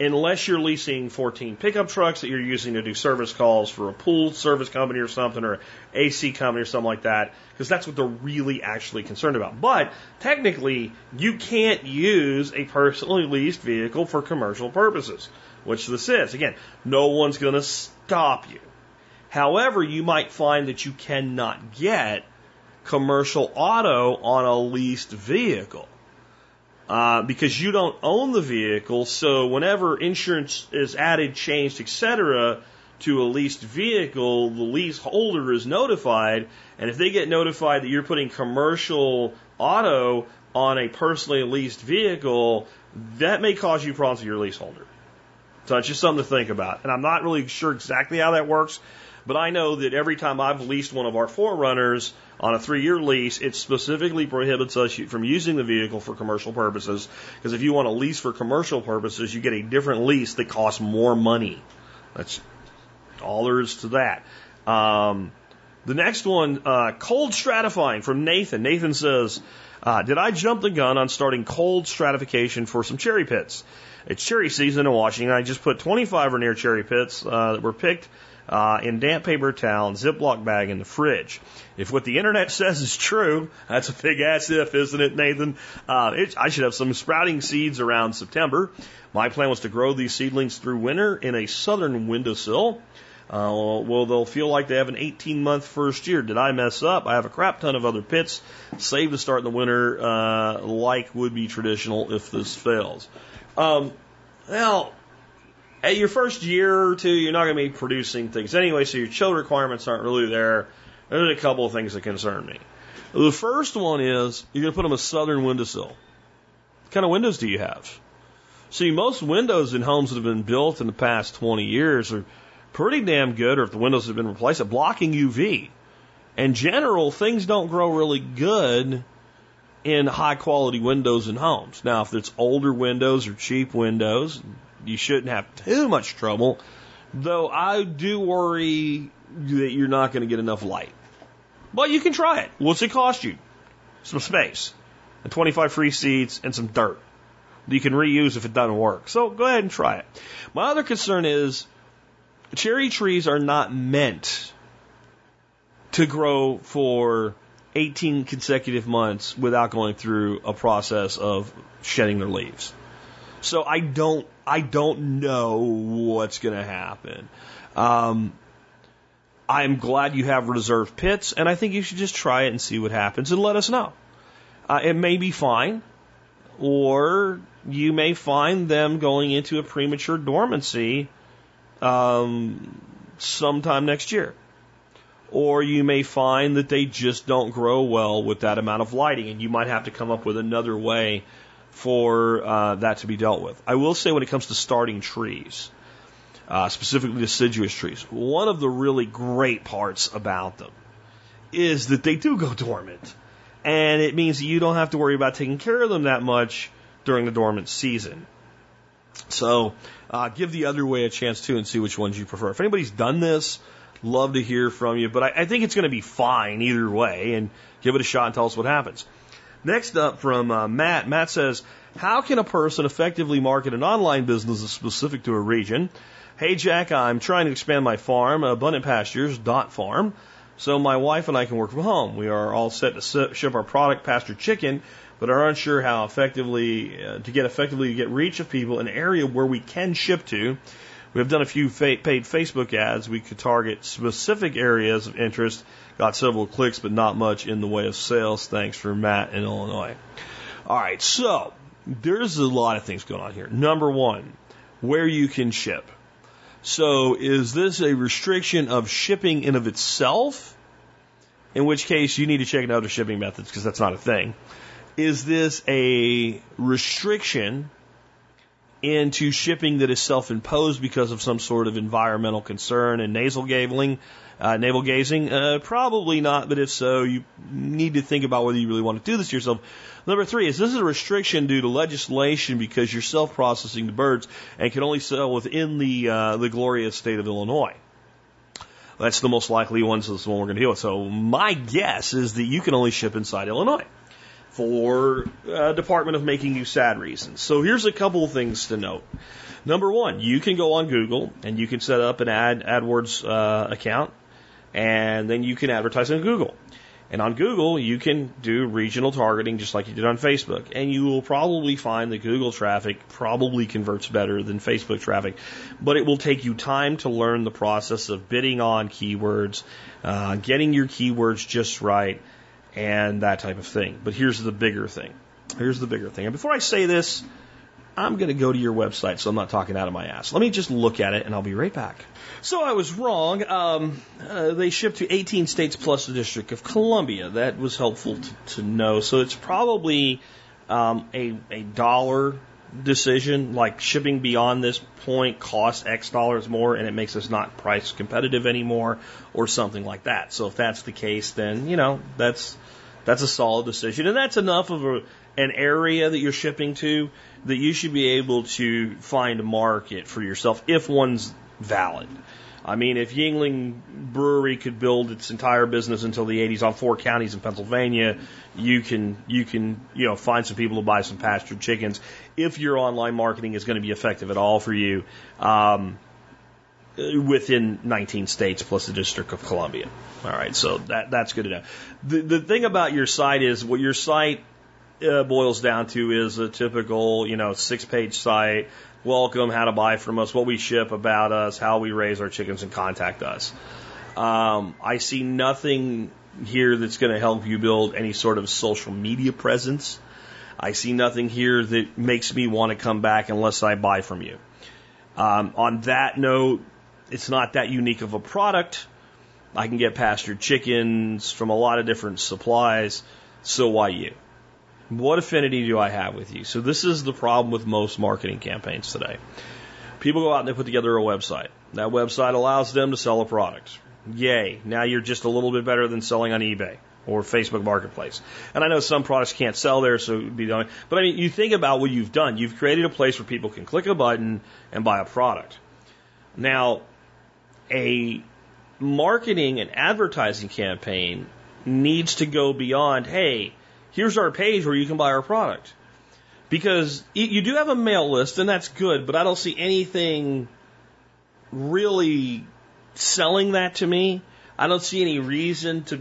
Unless you're leasing 14 pickup trucks that you're using to do service calls for a pool service company or something, or an AC company or something like that, because that's what they're really actually concerned about. But technically, you can't use a personally leased vehicle for commercial purposes, which this is. Again, no one's going to stop you. However, you might find that you cannot get commercial auto on a leased vehicle because you don't own the vehicle. So whenever insurance is added, changed, etc., to a leased vehicle, the lease holder is notified. And if they get notified that you're putting commercial auto on a personally leased vehicle, that may cause you problems with your leaseholder. So it's just something to think about. And I'm not really sure exactly how that works, But I know that every time I've leased one of our 4Runners on a 3-year lease, it specifically prohibits us from using the vehicle for commercial purposes, because if you want to lease for commercial purposes, you get a different lease that costs more money. That's all there is to that. The next one, cold stratifying from Nathan. Nathan says, did I jump the gun on starting cold stratification for some cherry pits? It's cherry season in Washington. I just put 25 or near cherry pits that were picked in damp paper towel and Ziploc bag in the fridge. If what the internet says is true, that's a big ass if, isn't it, Nathan? I should have some sprouting seeds around September. My plan was to grow these seedlings through winter in a southern windowsill. Well, they'll feel like they have an 18-month first year. Did I mess up? I have a crap ton of other pits saved to start in the winter, like would be traditional if this fails. Well, at your first year or two, you're not going to be producing things anyway, so your chill requirements aren't really there. There's a couple of things that concern me. The first one is you're going to put them a southern windowsill. What kind of windows do you have? See, most windows in homes that have been built in the past 20 years are pretty damn good, or if the windows have been replaced, at blocking UV. In general, things don't grow really good in high-quality windows in homes. Now, if it's older windows or cheap windows, you shouldn't have too much trouble, though I do worry that you're not going to get enough light. But you can try it. What's it cost you? Some space, and 25 free seeds, and some dirt that you can reuse if it doesn't work. So go ahead and try it. My other concern is, cherry trees are not meant to grow for 18 consecutive months without going through a process of shedding their leaves. So I don't know what's going to happen. I'm glad you have reserve pits, and I think you should just try it and see what happens and let us know. It may be fine, or you may find them going into a premature dormancy sometime next year. Or you may find that they just don't grow well with that amount of lighting, and you might have to come up with another way for that to be dealt with. I will say, when it comes to starting trees, specifically deciduous trees, one of the really great parts about them is that they do go dormant, and it means that you don't have to worry about taking care of them that much during the dormant season. So give the other way a chance, too, and see which ones you prefer. If anybody's done this, love to hear from you. But I think it's going to be fine either way, and give it a shot and tell us what happens. Next up from Matt. Matt says, how can a person effectively market an online business that's specific to a region? Hey, Jack, I'm trying to expand my farm, Abundant Pastures, .farm, so my wife and I can work from home. We are all set to ship our product, pasture chicken, but are unsure how effectively to get reach of people in an area where we can ship to. We have done a few paid Facebook ads. We could target specific areas of interest. Got several clicks, but not much in the way of sales. Thanks for Matt in Illinois. All right, so there's a lot of things going on here. Number one, where you can ship. So is this a restriction of shipping in of itself? In which case, you need to check into other shipping methods, because that's not a thing. Is this a restriction into shipping that is self-imposed because of some sort of environmental concern and navel gazing? Probably not, but if so, you need to think about whether you really want to do this to yourself. Number three, is this a restriction due to legislation because you're self-processing the birds and can only sell within the glorious state of Illinois? That's the most likely one, so that's the one we're going to deal with. So my guess is that you can only ship inside Illinois, for Department of Making You Sad reasons. So here's a couple of things to note. Number one, you can go on Google and you can set up an AdWords account, and then you can advertise on Google. And on Google, you can do regional targeting just like you did on Facebook. And you will probably find that Google traffic probably converts better than Facebook traffic, but it will take you time to learn the process of bidding on keywords, getting your keywords just right, and that type of thing. But here's the bigger thing. And before I say this, I'm going to go to your website, so I'm not talking out of my ass. Let me just look at it, and I'll be right back. So I was wrong. They shipped to 18 states plus the District of Columbia. That was helpful to know. So it's probably a dollar decision, like shipping beyond this point costs X dollars more and it makes us not price competitive anymore or something like that. So if that's the case, then, you know, that's a solid decision. And that's enough of an area that you're shipping to that you should be able to find a market for yourself if one's valid. I mean, if Yuengling Brewery could build its entire business until the 80s on 4 counties in Pennsylvania, you can find some people to buy some pastured chickens. If your online marketing is going to be effective at all for you, within 19 states plus the District of Columbia. All right, so that's good to know. The thing about your site is what your site boils down to is a typical, 6-page site. Welcome, how to buy from us, what we ship, about us, how we raise our chickens, and contact us. I see nothing here that's going to help you build any sort of social media presence. I see nothing here that makes me want to come back unless I buy from you. On that note, it's not that unique of a product. I can get pastured chickens from a lot of different supplies, so why you? What affinity do I have with you? So this is the problem with most marketing campaigns today. People go out and they put together a website. That website allows them to sell a product. Yay. Now you're just a little bit better than selling on eBay or Facebook Marketplace. And I know some products can't sell there, so it would be done. But I mean, you think about what you've done. You've created a place where people can click a button and buy a product. Now, a marketing and advertising campaign needs to go beyond, hey, here's our page where you can buy our product. Because you do have a mail list, and that's good, but I don't see anything really selling that to me. I don't see any reason to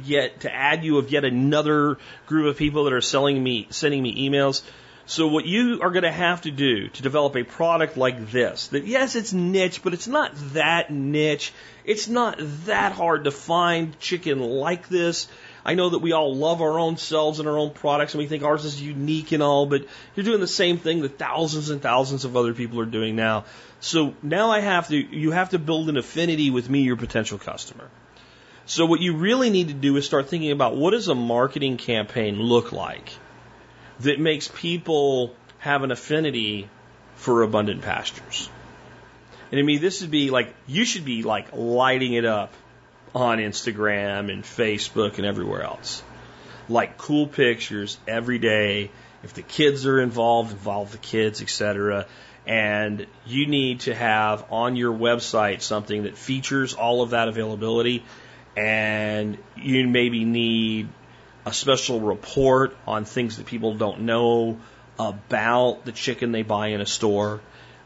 add you of yet another group of people that are sending me emails. So what you are going to have to do to develop a product like this, that yes, it's niche, but it's not that niche. It's not that hard to find chicken like this. I know that we all love our own selves and our own products, and we think ours is unique and all, but you're doing the same thing that thousands and thousands of other people are doing now. So now you have to build an affinity with me, your potential customer. So what you really need to do is start thinking about what does a marketing campaign look like that makes people have an affinity for abundant pastures. And to me, this would be like, you should be like lighting it up on Instagram and Facebook and everywhere else. Like cool pictures every day. If the kids are involved, involve the kids, etc. And you need to have on your website something that features all of that availability. And you maybe need a special report on things that people don't know about the chicken they buy in a store.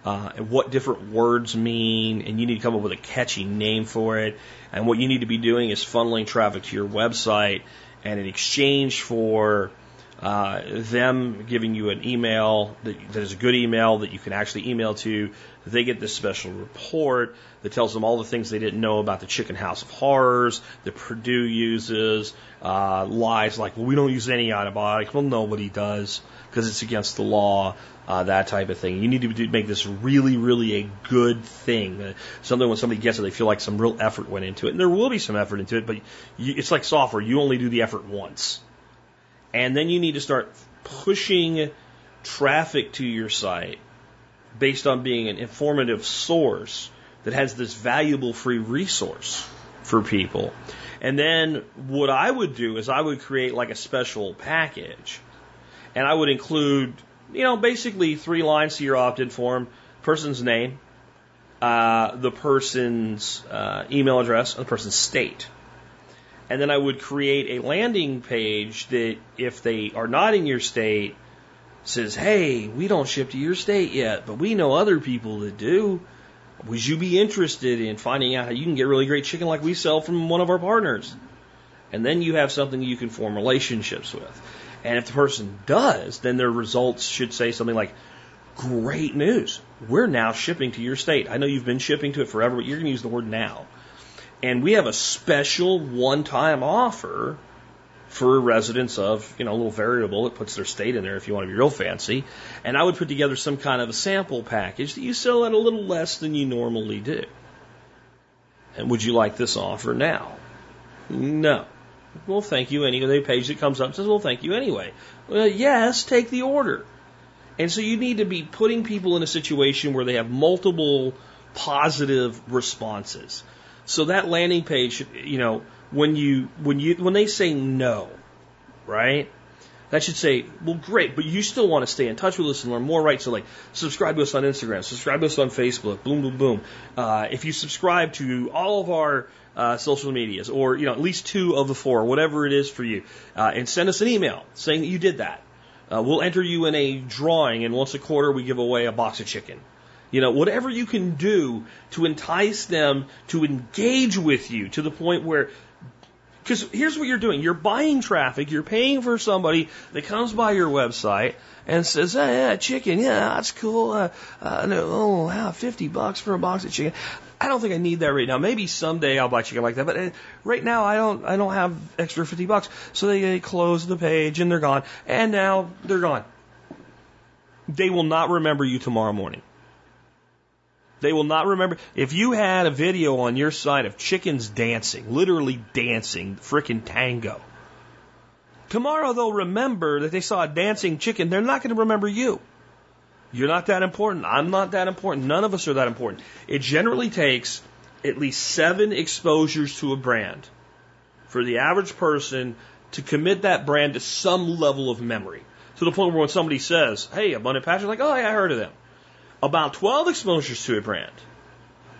And what different words mean, and you need to come up with a catchy name for it. And what you need to be doing is funneling traffic to your website, and in exchange for them giving you an email that is a good email that you can actually email to, they get this special report that tells them all the things they didn't know about the Chicken House of Horrors that Purdue uses, lies like, well, we don't use any antibiotics. Well, nobody does because it's against the law. That type of thing. You need to make this really, really a good thing. Something when somebody gets it, they feel like some real effort went into it. And there will be some effort into it, but it's like software. You only do the effort once. And then you need to start pushing traffic to your site based on being an informative source that has this valuable free resource for people. And then what I would do is I would create like a special package. And I would include basically 3 lines to your opt-in form: person's name, the person's email address, and the person's state. And then I would create a landing page that, if they are not in your state, says, hey, we don't ship to your state yet, but we know other people that do. Would you be interested in finding out how you can get really great chicken like we sell from one of our partners? And then you have something you can form relationships with. And if the person does, then their results should say something like, great news, we're now shipping to your state. I know you've been shipping to it forever, but you're going to use the word now. And we have a special one-time offer for residents of, a little variable that puts their state in there if you want to be real fancy. And I would put together some kind of a sample package that you sell at a little less than you normally do. And would you like this offer now? No. Well, thank you anyway. The page that comes up says, well, thank you anyway. Well, yes, take the order. And so you need to be putting people in a situation where they have multiple positive responses. So that landing page, you know, when they say no, right? That should say, well, great, but you still want to stay in touch with us and learn more, right? So, like, subscribe to us on Instagram, subscribe to us on Facebook, boom, boom, boom. If you subscribe to all of our social medias, or, you know, at least 2 of the 4, whatever it is for you, and send us an email saying that you did that. We'll enter you in a drawing, and once a quarter we give away a box of chicken. You know, whatever you can do to entice them to engage with you to the point where... Because here's what you're doing. You're buying traffic. You're paying for somebody that comes by your website and says, oh, yeah, chicken, yeah, that's cool. $50 for a box of chicken. I don't think I need that right now. Maybe someday I'll buy chicken like that, but right now I don't have extra $50. So they close the page and they're gone. And now they're gone. They will not remember you tomorrow morning. They will not remember. If you had a video on your site of chickens dancing, literally dancing, frickin' tango, tomorrow they'll remember that they saw a dancing chicken. They're not going to remember you. You're not that important. I'm not that important. None of us are that important. It generally takes at least 7 exposures to a brand for the average person to commit that brand to some level of memory. To the point where when somebody says, hey, Abundant Pasture, like, oh, yeah, I heard of them. About 12 exposures to a brand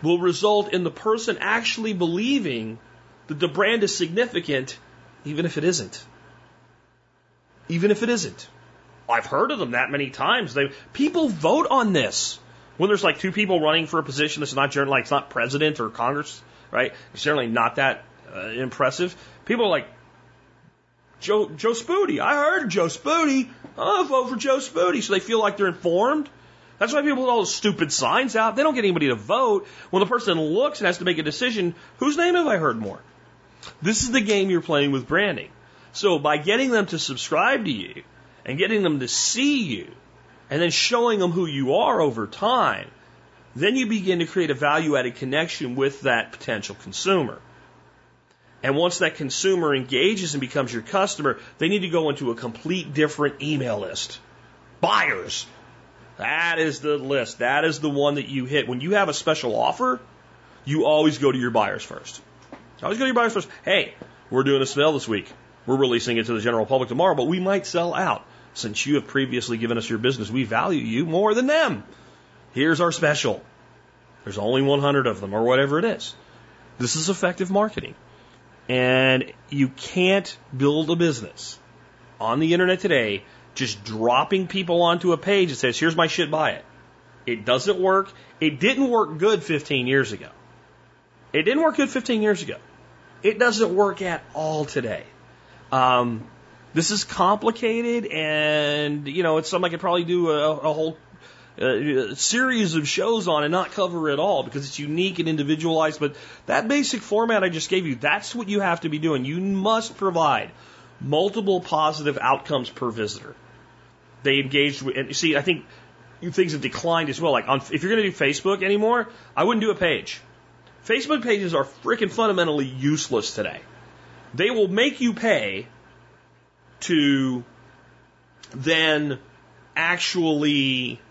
will result in the person actually believing that the brand is significant, even if it isn't. Even if it isn't. I've heard of them that many times. People vote on this. When there's like 2 people running for a position that's not like it's not president or Congress, right? It's certainly not that impressive. People are like, Joe Spoody. I heard Joe Spoody. I'll vote for Joe Spoody. So they feel like they're informed. That's why people put all those stupid signs out. They don't get anybody to vote. When the person looks and has to make a decision, whose name have I heard more? This is the game you're playing with branding. So by getting them to subscribe to you and getting them to see you and then showing them who you are over time, then you begin to create a value-added connection with that potential consumer. And once that consumer engages and becomes your customer, they need to go into a complete different email list. Buyers. That is the list. That is the one that you hit. When you have a special offer, you always go to your buyers first. Always go to your buyers first. Hey, we're doing a sale this week. We're releasing it to the general public tomorrow, but we might sell out. Since you have previously given us your business, we value you more than them. Here's our special. There's only 100 of them or whatever it is. This is effective marketing. And you can't build a business on the internet today just dropping people onto a page that says, here's my shit, buy it. It doesn't work. It didn't work good 15 years ago. It didn't work good 15 years ago. It doesn't work at all today. This is complicated, and, you know, it's something I could probably do a whole series of shows on and not cover it all because it's unique and individualized. But that basic format I just gave you, that's what you have to be doing. You must provide multiple positive outcomes per visitor. They engaged with, and you see, I think things have declined as well. Like, if you're going to do Facebook anymore, I wouldn't do a page. Facebook pages are freaking fundamentally useless today. They will make you pay to then actually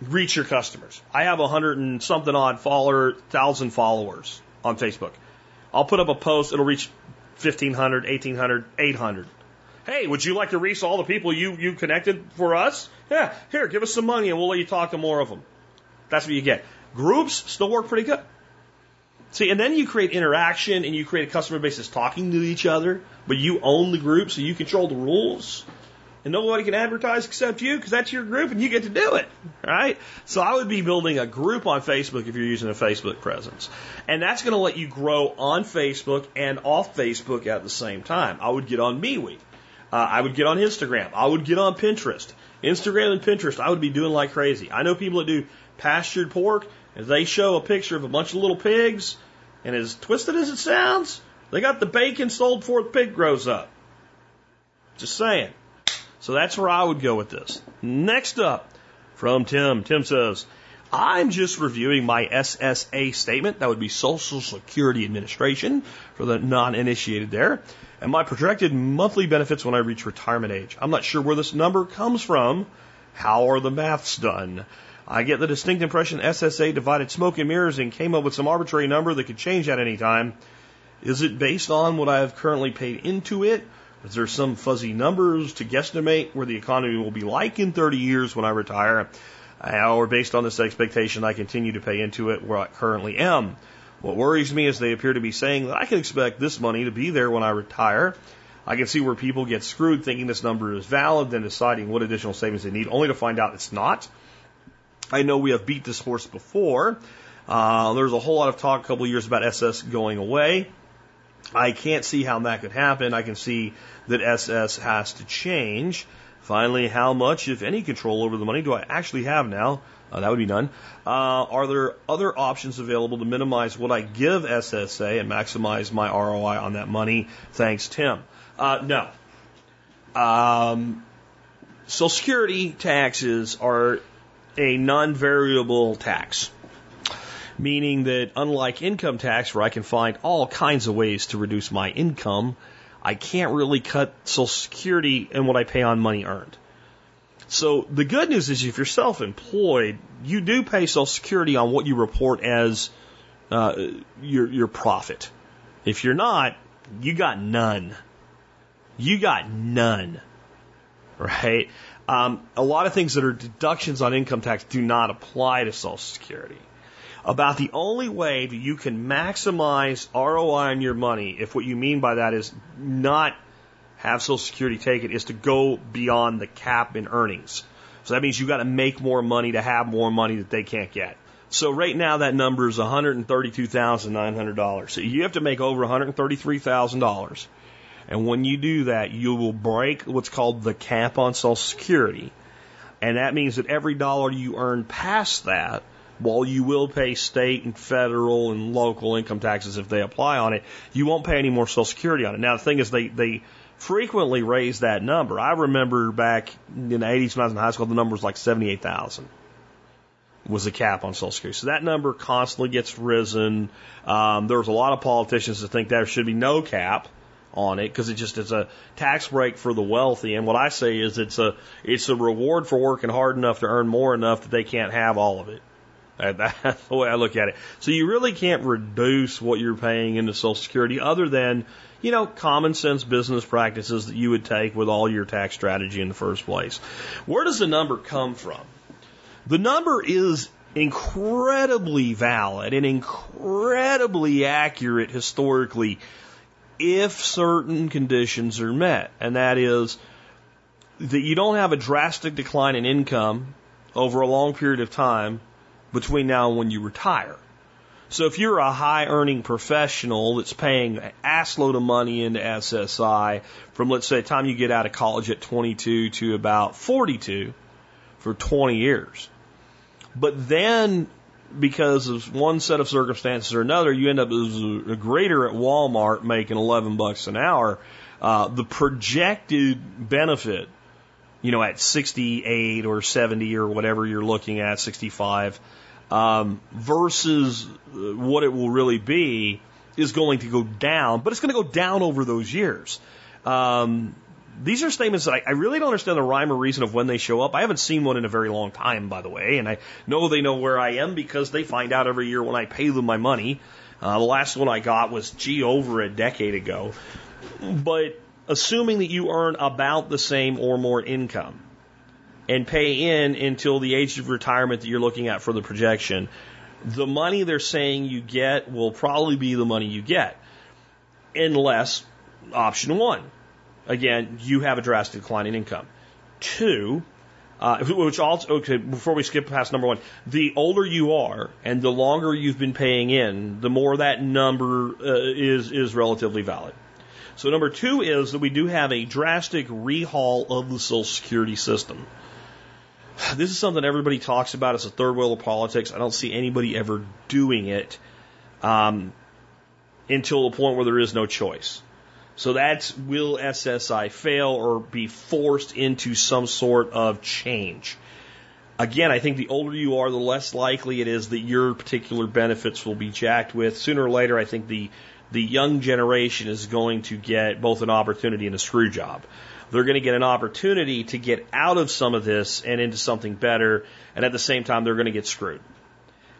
reach your customers. I have 100 and something odd thousand followers on Facebook. I'll put up a post, it'll reach 1,500, 1,800, 800. Hey, would you like to reach all the people you connected for us? Yeah, here, give us some money and we'll let you talk to more of them. That's what you get. Groups still work pretty good. See, and then you create interaction and you create a customer base that's talking to each other, but you own the group, so you control the rules. And nobody can advertise except you because that's your group and you get to do it, right? So I would be building a group on Facebook if you're using a Facebook presence. And that's going to let you grow on Facebook and off Facebook at the same time. I would get on MeWe. I would get on Instagram. I would get on Pinterest. Instagram and Pinterest, I would be doing like crazy. I know people that do pastured pork, and they show a picture of a bunch of little pigs, and as twisted as it sounds, they got the bacon sold before the pig grows up. Just saying. So that's where I would go with this. Next up, from Tim. Tim says, I'm just reviewing my SSA statement. That would be Social Security Administration for the non-initiated there. And my projected monthly benefits when I reach retirement age. I'm not sure where this number comes from, How are the maths done? I get the distinct impression SSA divided smoke and mirrors and came up with some arbitrary number that could change at any time. Is it based on what I have currently paid into it? Is there some fuzzy numbers to guesstimate where the economy will be like in 30 years when I retire? Or based on this expectation, I continue to pay into it where I currently am. What worries me is they appear to be saying that I can expect this money to be there when I retire. I can see where people get screwed thinking this number is valid, then deciding what additional savings they need, only to find out it's not. I know we have beat this horse before. There was a whole lot of talk a couple of years about SS going away. I can't see how that could happen. I can see that SS has to change. Finally, how much, if any, control over the money do I actually have now? That would be none. Are there other options available to minimize what I give SSA and maximize my ROI on that money? Thanks, Tim. No. Social Security taxes are a non-variable tax, meaning that unlike income tax, where I can find all kinds of ways to reduce my income, I can't really cut Social Security and what I pay on money earned. So the good news is if you're self-employed, you do pay Social Security on what you report as your profit. If you're not, you got none. You got none, right? A lot of things that are deductions on income tax do not apply to Social Security. About the only way that you can maximize ROI on your money, if what you mean by that is not have Social Security take it, is to go beyond the cap in earnings. So that means you've got to make more money to have more money that they can't get. So right now that number is $132,900. So you have to make over $133,000. And when you do that, you will break what's called the cap on Social Security. And that means that every dollar you earn past that, while you will pay state and federal and local income taxes if they apply on it, you won't pay any more Social Security on it. Now, the thing is, they frequently raise that number. I remember back in the 80s when I was in high school, the number was like $78,000 was the cap on Social Security. So that number constantly gets risen. There was a lot of politicians that think there should be no cap on it because it's a tax break for the wealthy. And what I say is it's a reward for working hard enough to earn more enough that they can't have all of it. That's the way I look at it. So you really can't reduce what you're paying into Social Security other than, common sense business practices that you would take with all your tax strategy in the first place. Where does the number come from? The number is incredibly valid and incredibly accurate historically if certain conditions are met. And that is that you don't have a drastic decline in income over a long period of time between now and when you retire. So if you're a high-earning professional that's paying an assload of money into SSI from, let's say, the time you get out of college at 22 to about 42 for 20 years, but then because of one set of circumstances or another, you end up as a grader at Walmart making $11 an hour, the projected benefit, at 68 or 70 or whatever you're looking at, 65, versus what it will really be is going to go down, but it's going to go down over those years. These are statements that I really don't understand the rhyme or reason of when they show up. I haven't seen one in a very long time, by the way, and I know they know where I am because they find out every year when I pay them my money. The last one I got was, over a decade ago. But assuming that you earn about the same or more income and pay in until the age of retirement that you're looking at for the projection, the money they're saying you get will probably be the money you get, unless option one, again, you have a drastic decline in income. Two, before we skip past number one, the older you are and the longer you've been paying in, the more that number is relatively valid. So number two is that we do have a drastic rehaul of the Social Security system. This is something everybody talks about as a third wheel of politics. I don't see anybody ever doing it until the point where there is no choice. So that's, will SSI fail or be forced into some sort of change? Again, I think the older you are, the less likely it is that your particular benefits will be jacked with. Sooner or later, I think the young generation is going to get both an opportunity and a screw job. they're going to get an opportunity to get out of some of this and into something better, and at the same time, they're going to get screwed.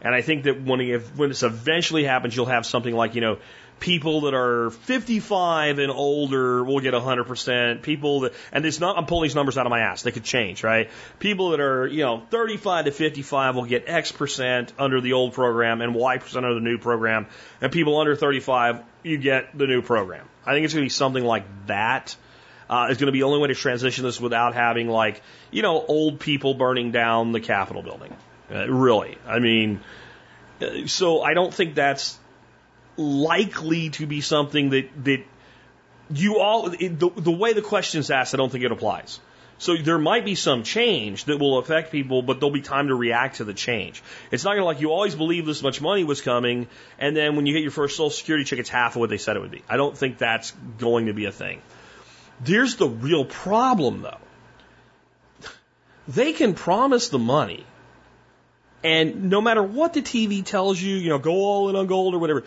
And I think that when this eventually happens, you'll have something like, you know, people that are 55 and older will get 100%. People that, and it's not, I'm pulling these numbers out of my ass. They could change, right? People that are, you know, 35 to 55 will get X% under the old program and Y% under the new program. And people under 35, you get the new program. I think it's going to be something like that. It's going to be the only way to transition this without having, like, you know, old people burning down the Capitol building. Really. I mean, so I don't think that's likely to be something that you all, the way the question's asked, I don't think it applies. So there might be some change that will affect people, but there'll be time to react to the change. It's not going to, like, you always believe this much money was coming, and then when you get your first Social Security check, it's half of what they said it would be. I don't think that's going to be a thing. There's the real problem, though. They can promise the money, and no matter what the TV tells you, you know, go all in on gold or whatever,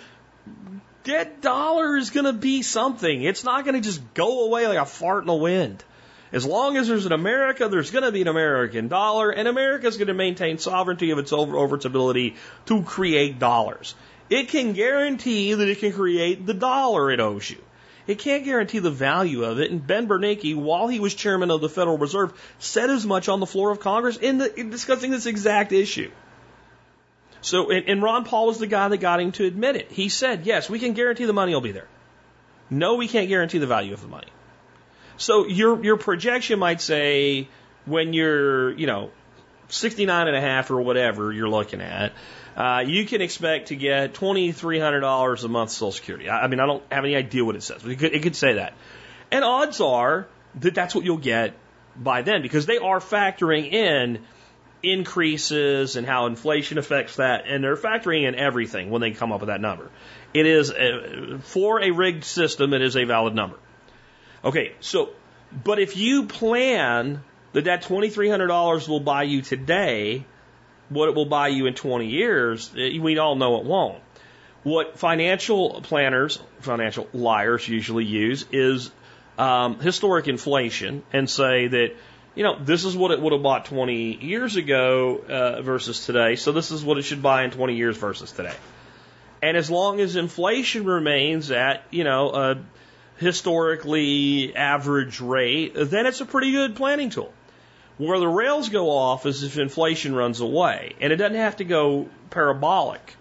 that dollar is going to be something. It's not going to just go away like a fart in the wind. As long as there's an America, there's going to be an American dollar, and America's going to maintain sovereignty of its over its ability to create dollars. It can guarantee that it can create the dollar it owes you. It can't guarantee the value of it, and Ben Bernanke, while he was chairman of the Federal Reserve, said as much on the floor of Congress in discussing this exact issue. So, and Ron Paul was the guy that got him to admit it. He said, yes, we can guarantee the money will be there. No, we can't guarantee the value of the money. So your projection might say when you're, you know, 69 and a half or whatever you're looking at, you can expect to get $2,300 a month Social Security. I mean, I don't have any idea what it says, but it could say that. And odds are that that's what you'll get by then, because they are factoring in increases and how inflation affects that, and they're factoring in everything when they come up with that number. It is, for a rigged system, it is a valid number. Okay, so, but if you plan that $2,300 will buy you today what it will buy you in 20 years, we all know it won't. What financial planners, financial liars usually use is historic inflation and say that, you know, this is what it would have bought 20 years ago versus today, so this is what it should buy in 20 years versus today. And as long as inflation remains at, you know, a historically average rate, then it's a pretty good planning tool. Where the rails go off is if inflation runs away, and it doesn't have to go parabolic.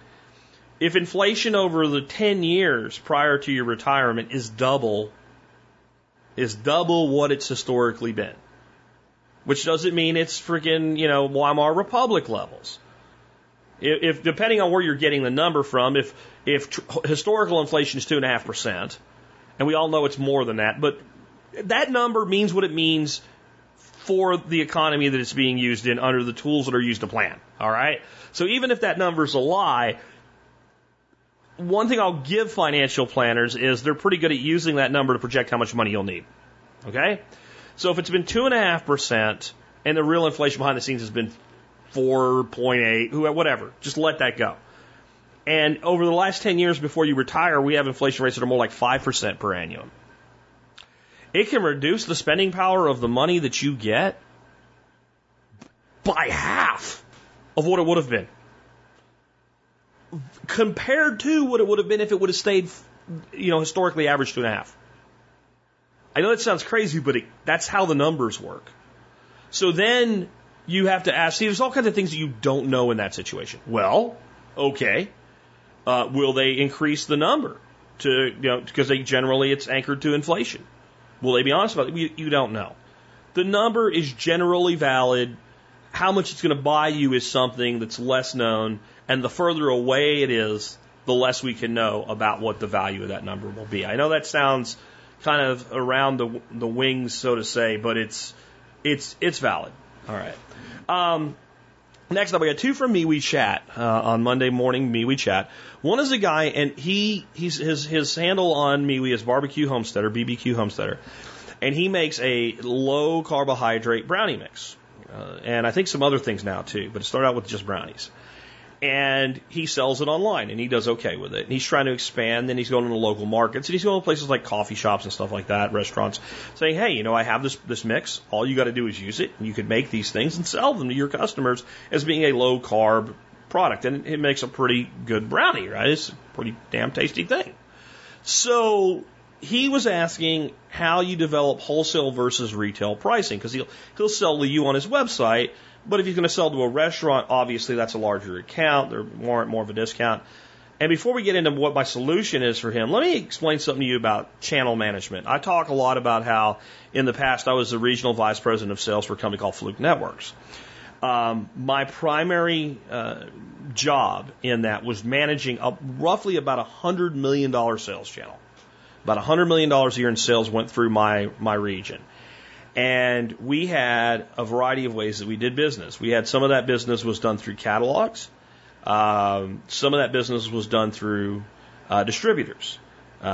If inflation over the 10 years prior to your retirement is double what it's historically been, which doesn't mean it's freaking, you know, Weimar Republic levels. If depending on where you're getting the number from, if historical inflation is 2.5%, and we all know it's more than that, but that number means what it means for the economy that it's being used in under the tools that are used to plan. All right? So even if that number's a lie, one thing I'll give financial planners is they're pretty good at using that number to project how much money you'll need. Okay? So if it's been 2.5% and the real inflation behind the scenes has been 4.8, whatever, just let that go. And over the last 10 years before you retire, we have inflation rates that are more like 5% per annum. It can reduce the spending power of the money that you get by half of what it would have been, compared to what it would have been if it would have stayed, you know, historically average 2.5. I know that sounds crazy, but that's how the numbers work. So then you have to ask, see, there's all kinds of things that you don't know in that situation. Well, okay, will they increase the number to, you know, because they generally it's anchored to inflation? Will they be honest about it? You don't know. The number is generally valid. How much it's going to buy you is something that's less known, and the further away it is, the less we can know about what the value of that number will be. I know that sounds kind of around the wings, so to say, but it's valid. All right. Next up, we got two from MeWeChat on Monday morning. MeWeChat. One is a guy, and his handle on MeWe is Barbecue Homesteader, BBQ Homesteader, and he makes a low carbohydrate brownie mix, and I think some other things now too. But it started out with just brownies, and he sells it online, and he does okay with it. And he's trying to expand, and he's going to local markets, and he's going to places like coffee shops and stuff like that, restaurants, saying, hey, you know, I have this mix. All you got to do is use it, and you could make these things and sell them to your customers as being a low-carb product. And it makes a pretty good brownie, right? It's a pretty damn tasty thing. So he was asking how you develop wholesale versus retail pricing, because he'll sell to you on his website, but if he's going to sell to a restaurant, obviously that's a larger account. They're more of a discount. And before we get into what my solution is for him, let me explain something to you about channel management. I talk a lot about how in the past I was the regional vice president of sales for a company called Fluke Networks. My primary job in that was managing roughly about $100 million sales channel. About $100 million a year in sales went through my region. And we had a variety of ways that we did business. We had some of that business was done through catalogs. Some of that business was done through distributors.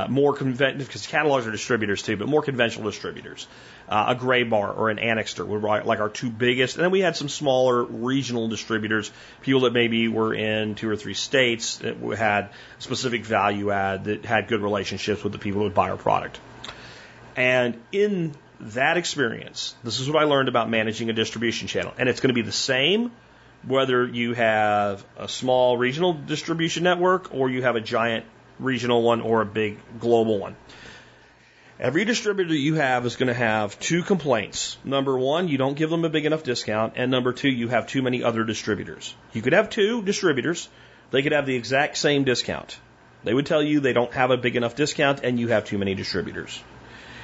More conventional, because catalogs are distributors too, but more conventional distributors. A Gray Bar or an Annixter were like our two biggest. And then we had some smaller regional distributors, people that maybe were in 2 or 3 states that had specific value add, that had good relationships with the people who would buy our product. And in that experience, this is what I learned about managing a distribution channel. And it's going to be the same whether you have a small regional distribution network or you have a giant regional one or a big global one. Every distributor you have is going to have 2 complaints. Number 1, you don't give them a big enough discount. And number 2, you have too many other distributors. You could have 2 distributors. They could have the exact same discount. They would tell you they don't have a big enough discount and you have too many distributors.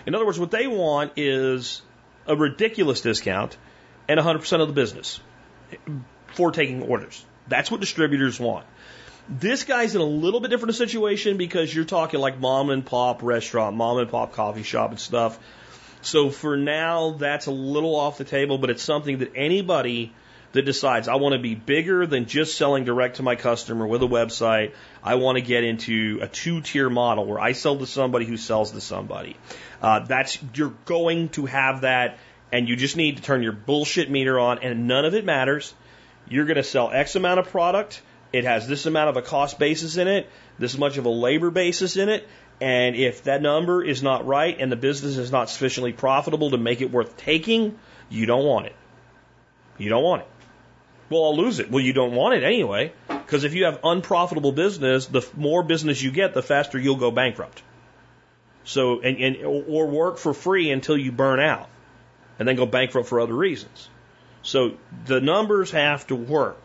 In other words, what they want is a ridiculous discount and 100% of the business for taking orders. That's what distributors want. This guy's in a little bit different situation because you're talking like mom and pop restaurant, mom and pop coffee shop and stuff. So for now, that's a little off the table, but it's something that anybody that decides I want to be bigger than just selling direct to my customer with a website. I want to get into a 2-tier model where I sell to somebody who sells to somebody. You're going to have that, and you just need to turn your bullshit meter on, and none of it matters. You're going to sell X amount of product. It has this amount of a cost basis in it, this much of a labor basis in it, and if that number is not right and the business is not sufficiently profitable to make it worth taking, you don't want it. You don't want it. Well, I'll lose it. Well, you don't want it anyway, because if you have unprofitable business, the more business you get, the faster you'll go bankrupt. So, or work for free until you burn out, and then go bankrupt for other reasons. So the numbers have to work.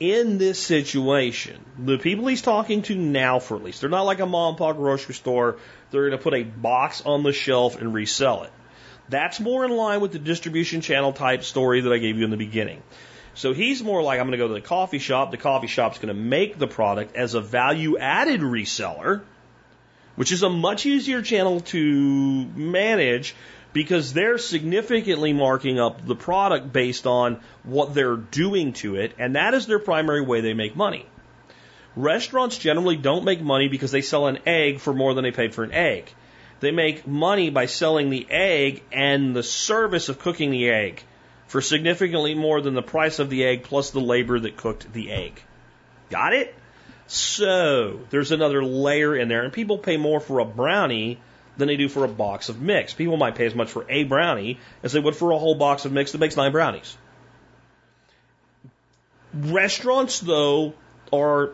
In this situation, the people he's talking to now, for at least, they're not like a mom and pop grocery store. They're going to put a box on the shelf and resell it. That's more in line with the distribution channel type story that I gave you in the beginning. So he's more like, I'm going to go to the coffee shop. The coffee shop's going to make the product as a value-added reseller, which is a much easier channel to manage because they're significantly marking up the product based on what they're doing to it, and that is their primary way they make money. Restaurants generally don't make money because they sell an egg for more than they paid for an egg. They make money by selling the egg and the service of cooking the egg for significantly more than the price of the egg plus the labor that cooked the egg. Got it? So there's another layer in there, and people pay more for a brownie than they do for a box of mix. People might pay as much for a brownie as they would for a whole box of mix that makes 9 brownies. Restaurants, though, are,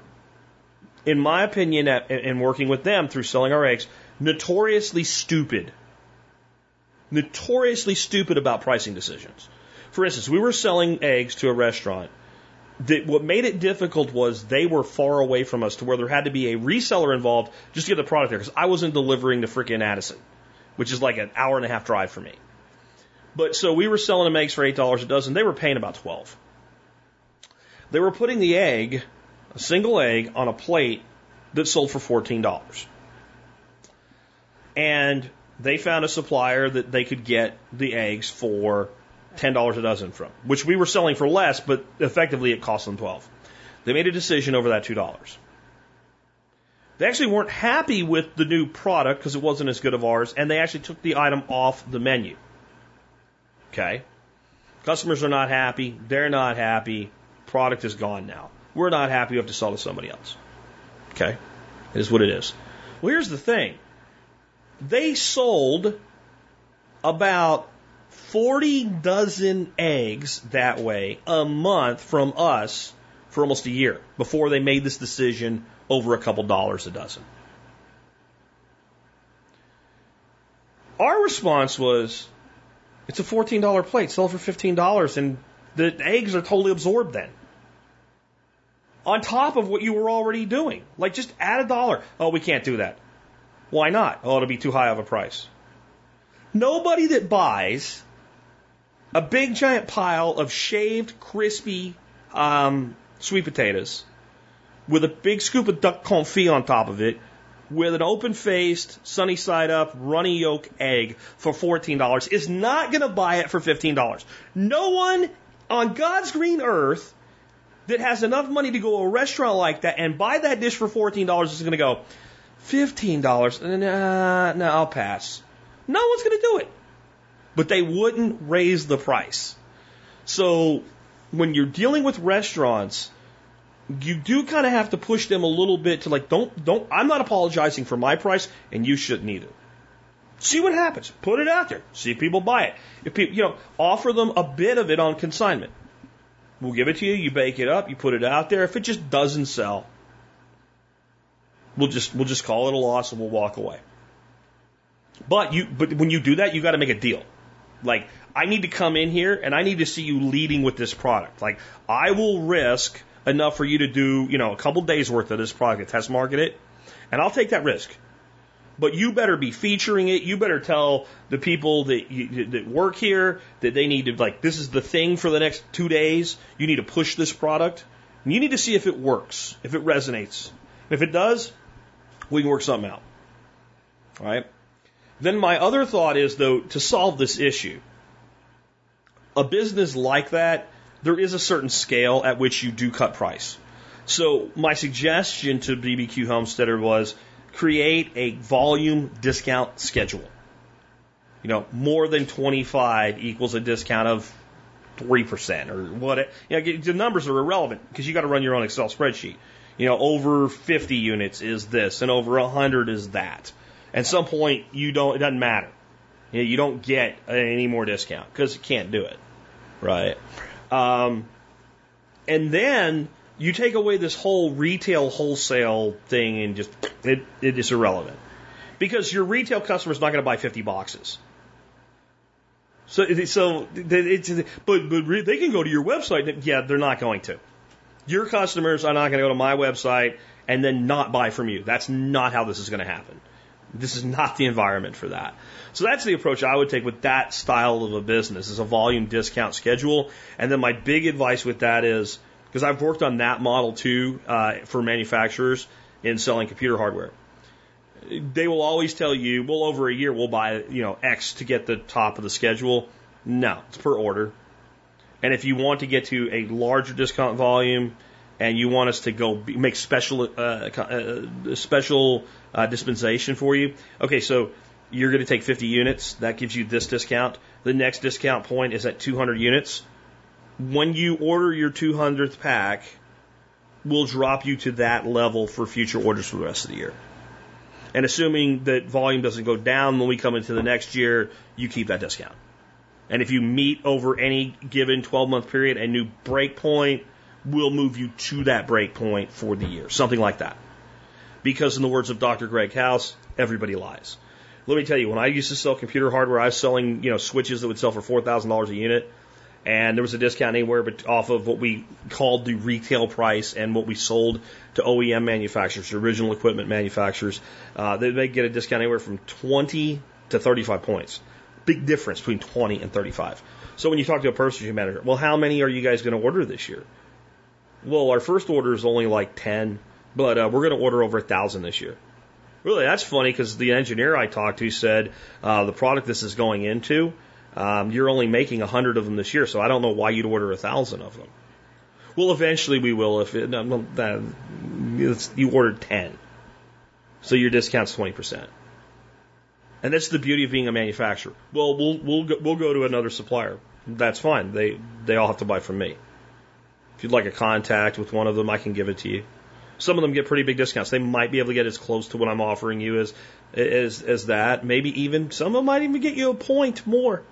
in my opinion, and working with them through selling our eggs, notoriously stupid about pricing decisions. For instance, we were selling eggs to a restaurant. What made it difficult was they were far away from us to where there had to be a reseller involved just to get the product there, because I wasn't delivering to freaking Addison, which is like an hour and a half drive for me. But so we were selling them eggs for $8 a dozen. They were paying about $12. They were putting the egg, a single egg, on a plate that sold for $14. And they found a supplier that they could get the eggs for $10 a dozen from, which we were selling for less, but effectively it cost them $12. They made a decision over that $2. They actually weren't happy with the new product because it wasn't as good of ours, and they actually took the item off the menu. Okay? Customers are not happy. They're not happy. Product is gone now. we're not happy, you have to sell to somebody else. Okay? It is what it is. Well, here's the thing. They sold about 40 dozen eggs that way a month from us for almost a year before they made this decision over a couple dollars a dozen. Our response was, it's a $14 plate, sell for $15, and the eggs are totally absorbed then. On top of what you were already doing. Like, just add $1. Oh, we can't do that. Why not? Oh, it'll be too high of a price. Nobody that buys a big giant pile of shaved, crispy sweet potatoes with a big scoop of duck confit on top of it with an open-faced, sunny-side-up, runny yolk egg for $14 is not going to buy it for $15. No one on God's green earth that has enough money to go to a restaurant like that and buy that dish for $14 is going to go, $15? No, I'll pass. No one's going to do it. But they wouldn't raise the price. So when you're dealing with restaurants, you do kind of have to push them a little bit to like, don't, I'm not apologizing for my price, and you shouldn't either. See what happens. Put it out there. See if people buy it. If people, offer them a bit of it on consignment. We'll give it to you. You bake it up. You put it out there. If it just doesn't sell, we'll just call it a loss and we'll walk away. But when you do that, you got to make a deal. Like, I need to come in here and I need to see you leading with this product. Like, I will risk enough for you to do, a couple days worth of this product, test market it, and I'll take that risk. But you better be featuring it. You better tell the people that work here that they need to, like, this is the thing for the next 2 days. You need to push this product. And you need to see if it works, if it resonates. And if it does, we can work something out. All right? Then my other thought is, though, to solve this issue, a business like that, there is a certain scale at which you do cut price. So my suggestion to BBQ Homesteader was create a volume discount schedule. More than 25 equals a discount of 3% or what. The numbers are irrelevant because you got to run your own Excel spreadsheet. Over 50 units is this and over 100 is that. At some point, it doesn't matter. You don't get any more discount because you can't do it, right? And then you take away this whole retail wholesale thing and just, it is irrelevant because your retail customer is not going to buy 50 boxes. But they can go to your website. Yeah, they're not going to. Your customers are not going to go to my website and then not buy from you. That's not how this is going to happen. This is not the environment for that. So that's the approach I would take with that style of a business, is a volume discount schedule. And then my big advice with that is, because I've worked on that model too for manufacturers in selling computer hardware. They will always tell you, well, over a year we'll buy X to get the top of the schedule. No, it's per order. And if you want to get to a larger discount volume, and you want us to go make special dispensation for you, okay, so you're going to take 50 units. That gives you this discount. The next discount point is at 200 units. When you order your 200th pack, we'll drop you to that level for future orders for the rest of the year. And assuming that volume doesn't go down when we come into the next year, you keep that discount. And if you meet over any given 12-month period a new breakpoint, we'll move you to that break point for the year, something like that. Because in the words of Dr. Greg House, everybody lies. Let me tell you, when I used to sell computer hardware, I was selling switches that would sell for $4,000 a unit, and there was a discount anywhere but off of what we called the retail price and what we sold to OEM manufacturers, original equipment manufacturers. They get a discount anywhere from 20 to 35 points. Big difference between 20 and 35. So when you talk to a purchasing manager, well, how many are you guys going to order this year? Well, our first order is only like 10, but we're going to order over 1,000 this year. Really, that's funny because the engineer I talked to said the product this is going into, you're only making 100 of them this year, so I don't know why you'd order 1,000 of them. Well, eventually we will. You ordered 10, so your discount's 20%. And that's the beauty of being a manufacturer. Well, we'll go to another supplier. That's fine. They all have to buy from me. If you'd like a contact with one of them, I can give it to you. Some of them get pretty big discounts. They might be able to get as close to what I'm offering you as that. Maybe even, some of them might even get you a point more.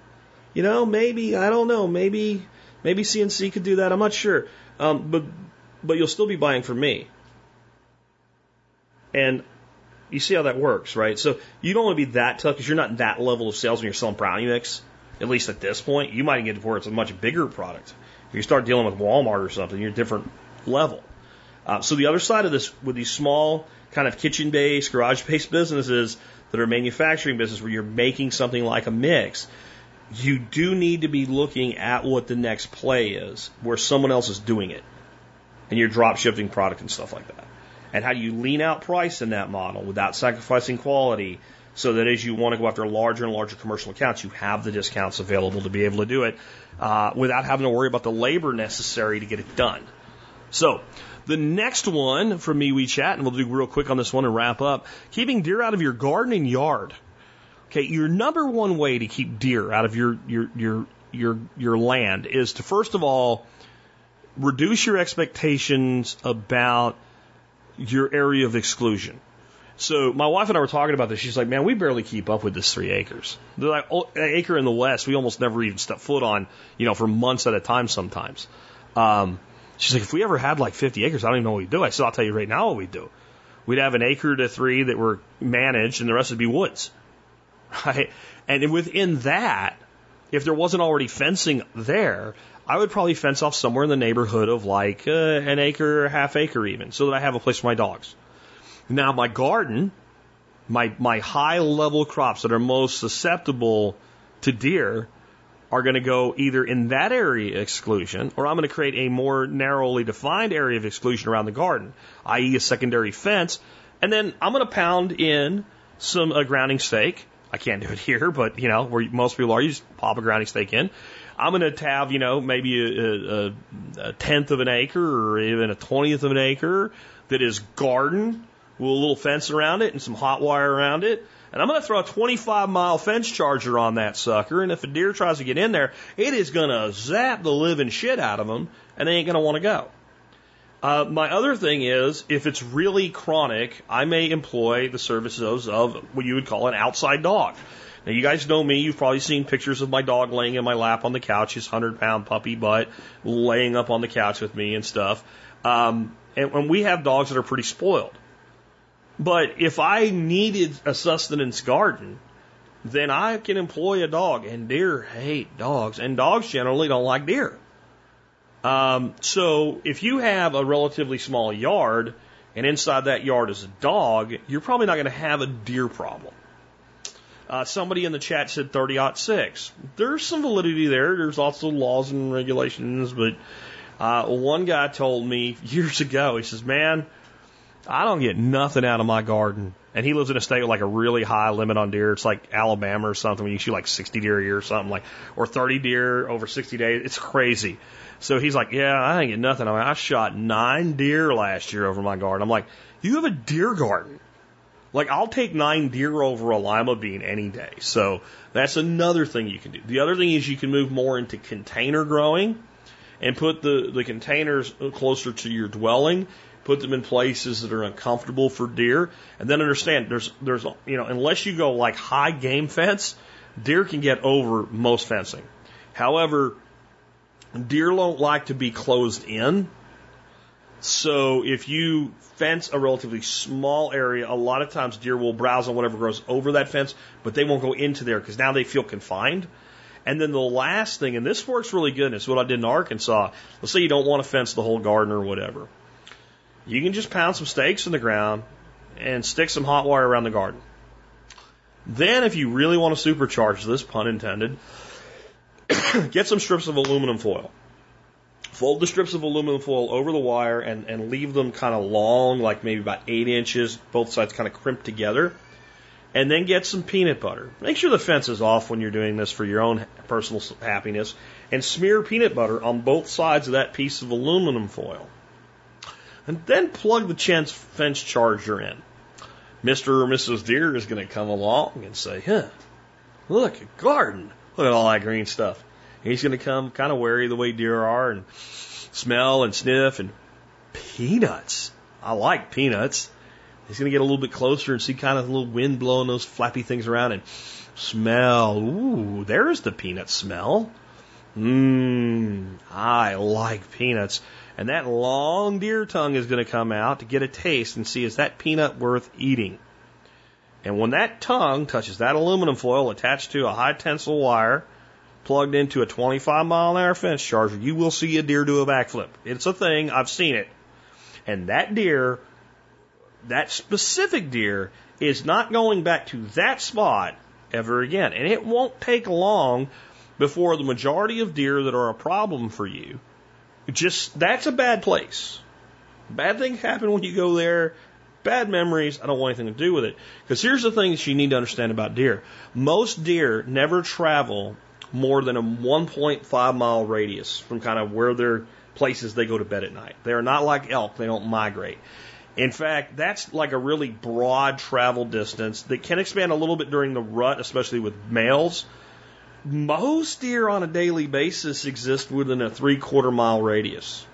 You know, maybe, I don't know, maybe CNC could do that. I'm not sure. But you'll still be buying from me. And you see how that works, right? So you don't want to be that tough because you're not that level of sales when you're selling brownie mix. At least at this point, you might get to where it's a much bigger product. If you start dealing with Walmart or something, you're a different level. So the other side of this, with these small kind of kitchen-based, garage-based businesses that are manufacturing business where you're making something like a mix, you do need to be looking at what the next play is, where someone else is doing it, and you're drop-shipping product and stuff like that. And how do you lean out price in that model without sacrificing quality so that as you want to go after larger and larger commercial accounts, you have the discounts available to be able to do it without having to worry about the labor necessary to get it done. So the next one from MeWeChat, and we'll do real quick on this one and wrap up, keeping deer out of your garden and yard. Okay, your number one way to keep deer out of your land is to, first of all, reduce your expectations about your area of exclusion. So my wife and I were talking about this. She's like, man, we barely keep up with this 3 acres. They're like, oh, an acre in the West, we almost never even step foot on, you know, for months at a time sometimes. She's like, if we ever had like 50 acres, I don't even know what we'd do. I said, I'll tell you right now what we'd do. We'd have an acre to 3 that were managed and the rest would be woods. Right? And within that, if there wasn't already fencing there, I would probably fence off somewhere in the neighborhood of like an acre or half acre even, so that I have a place for my dogs. Now, my garden, my high-level crops that are most susceptible to deer are going to go either in that area exclusion, or I'm going to create a more narrowly defined area of exclusion around the garden, i.e. a secondary fence, and then I'm going to pound in some grounding stake. I can't do it here, but, you know, where most people are, you just pop a grounding stake in. I'm going to have, you know, maybe a 1/10 of an acre or even a 1/20 of an acre that is garden, with a little fence around it and some hot wire around it. And I'm going to throw a 25-mile fence charger on that sucker. And if a deer tries to get in there, it is going to zap the living shit out of them, and they ain't going to want to go. My other thing is, if it's really chronic, I may employ the services of what you would call an outside dog. Now, you guys know me. You've probably seen pictures of my dog laying in my lap on the couch, his 100-pound puppy butt laying up on the couch with me and stuff. And we have dogs that are pretty spoiled. But if I needed a sustenance garden, then I can employ a dog. And deer hate dogs. And dogs generally don't like deer. So if you have a relatively small yard, and inside that yard is a dog, you're probably not going to have a deer problem. Somebody in the chat said 30-06. There's some validity there. There's also laws and regulations. But one guy told me years ago, he says, man, I don't get nothing out of my garden. And he lives in a state with like a really high limit on deer. It's like Alabama or something. You shoot like 60 deer a year or something, like, or 30 deer over 60 days. It's crazy. So he's like, yeah, I ain't get nothing. I mean, I shot 9 deer last year over my garden. I'm like, you have a deer garden. Like, I'll take 9 deer over a lima bean any day. So that's another thing you can do. The other thing is you can move more into container growing and put the containers closer to your dwelling. Put them in places that are uncomfortable for deer, and then understand there's you know, unless you go like high game fence, deer can get over most fencing. However, deer don't like to be closed in. So if you fence a relatively small area, a lot of times deer will browse on whatever grows over that fence, but they won't go into there because now they feel confined. And then the last thing, and this works really good, and it's what I did in Arkansas. Let's say you don't want to fence the whole garden or whatever. You can just pound some stakes in the ground and stick some hot wire around the garden. Then, if you really want to supercharge this, pun intended, get some strips of aluminum foil. Fold the strips of aluminum foil over the wire and leave them kind of long, like maybe about 8 inches, both sides kind of crimped together. And then get some peanut butter. Make sure the fence is off when you're doing this for your own personal happiness. And smear peanut butter on both sides of that piece of aluminum foil. And then plug the fence charger in. Mr. or Mrs. Deer is going to come along and say, huh, look, a garden. Look at all that green stuff. And he's going to come kind of wary the way deer are and smell and sniff, and peanuts. I like peanuts. He's going to get a little bit closer and see kind of a little wind blowing those flappy things around and smell. Ooh, there's the peanut smell. I like peanuts. And that long deer tongue is going to come out to get a taste and see, is that peanut worth eating? And when that tongue touches that aluminum foil attached to a high tensile wire plugged into a 25-mile-an-hour fence charger, you will see a deer do a backflip. It's a thing. I've seen it. And that deer, that specific deer, is not going back to that spot ever again. And it won't take long before the majority of deer that are a problem for you, just, that's a bad place. Bad things happen when you go there. Bad memories. I don't want anything to do with it. Because here's the thing that you need to understand about deer. Most deer never travel more than a 1.5-mile radius from kind of where their places they go to bed at night. They are not like elk. They don't migrate. In fact, that's like a really broad travel distance that can expand a little bit during the rut, especially with males. Most deer on a daily basis exist within a 3/4-mile radius.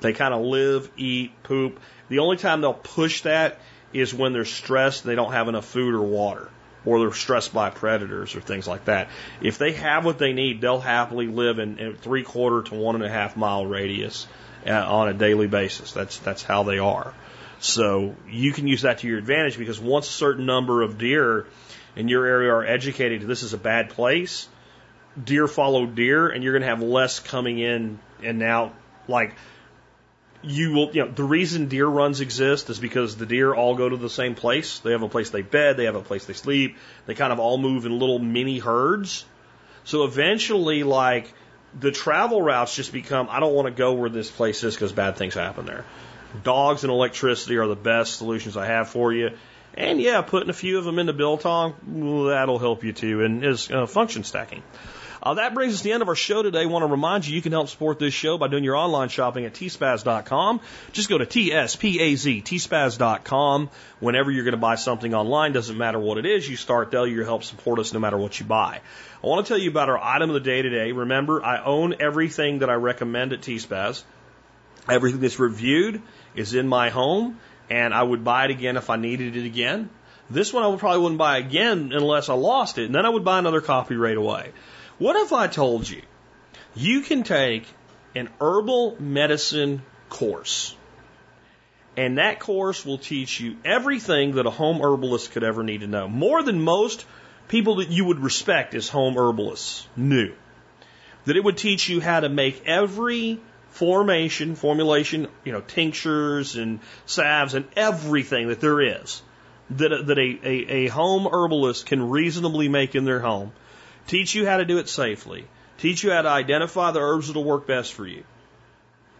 They kind of live, eat, poop. The only time they'll push that is when they're stressed and they don't have enough food or water, or they're stressed by predators or things like that. If they have what they need, they'll happily live in a 3/4 to 1.5-mile radius on a daily basis. That's how they are. So you can use that to your advantage, because once a certain number of deer in your area are educated, this is a bad place, deer follow deer, and you're going to have less coming in and out. Like, you will, you know, the reason deer runs exist is because the deer all go to the same place. They have a place they bed, they have a place they sleep, they kind of all move in little mini herds. So eventually, like, the travel routes just become, I don't want to go where this place is because bad things happen there. Dogs and electricity are the best solutions I have for you. And yeah, putting a few of them in the biltong, that'll help you too, and is function stacking. That brings us to the end of our show today. I want to remind you, you can help support this show by doing your online shopping at tspaz.com. Just go to T-S-P-A-Z, tspaz.com. Whenever you're going to buy something online, doesn't matter what it is, you start there, you help support us no matter what you buy. I want to tell you about our item of the day today. Remember, I own everything that I recommend at T-Spaz. Everything that's reviewed is in my home, and I would buy it again if I needed it again. This one I probably wouldn't buy again unless I lost it, and then I would buy another copy right away. What if I told you, you can take an herbal medicine course, and that course will teach you everything that a home herbalist could ever need to know, more than most people that you would respect as home herbalists knew. That it would teach you how to make every formulation, you know, tinctures and salves and everything that there is that a home herbalist can reasonably make in their home. Teach you how to do it safely, teach you how to identify the herbs that will work best for you,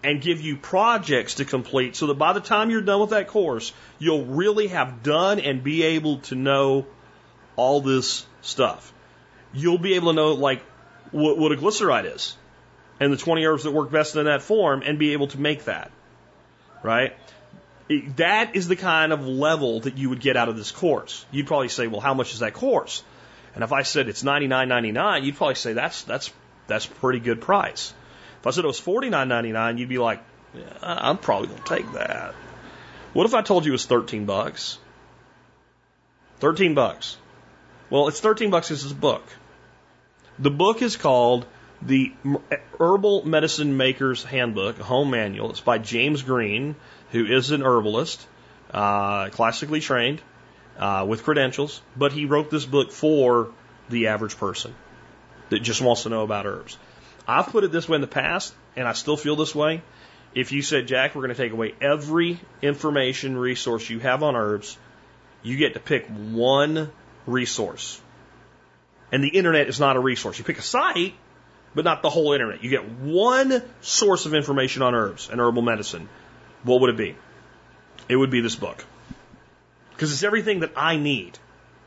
and give you projects to complete so that by the time you're done with that course, you'll really have done and be able to know all this stuff. You'll be able to know, like, what a glycerite is and the 20 herbs that work best in that form and be able to make that, right? That is the kind of level that you would get out of this course. You'd probably say, well, how much is that course? And if I said it's $99.99, you'd probably say that's a pretty good price. If I said it was $49.99, you'd be like, yeah, I'm probably gonna take that. What if I told you it was $13? $13. Well, it's $13 because it's a book. The book is called The Herbal Medicine Maker's Handbook, a home manual. It's by James Green, who is an herbalist, classically trained. With credentials, but he wrote this book for the average person that just wants to know about herbs. I've put it this way in the past, and I still feel this way. If you said, Jack, we're going to take away every information resource you have on herbs, you get to pick one resource. And the internet is not a resource. You pick a site, but not the whole internet. You get one source of information on herbs and herbal medicine. What would it be? It would be this book. Because it's everything that I need.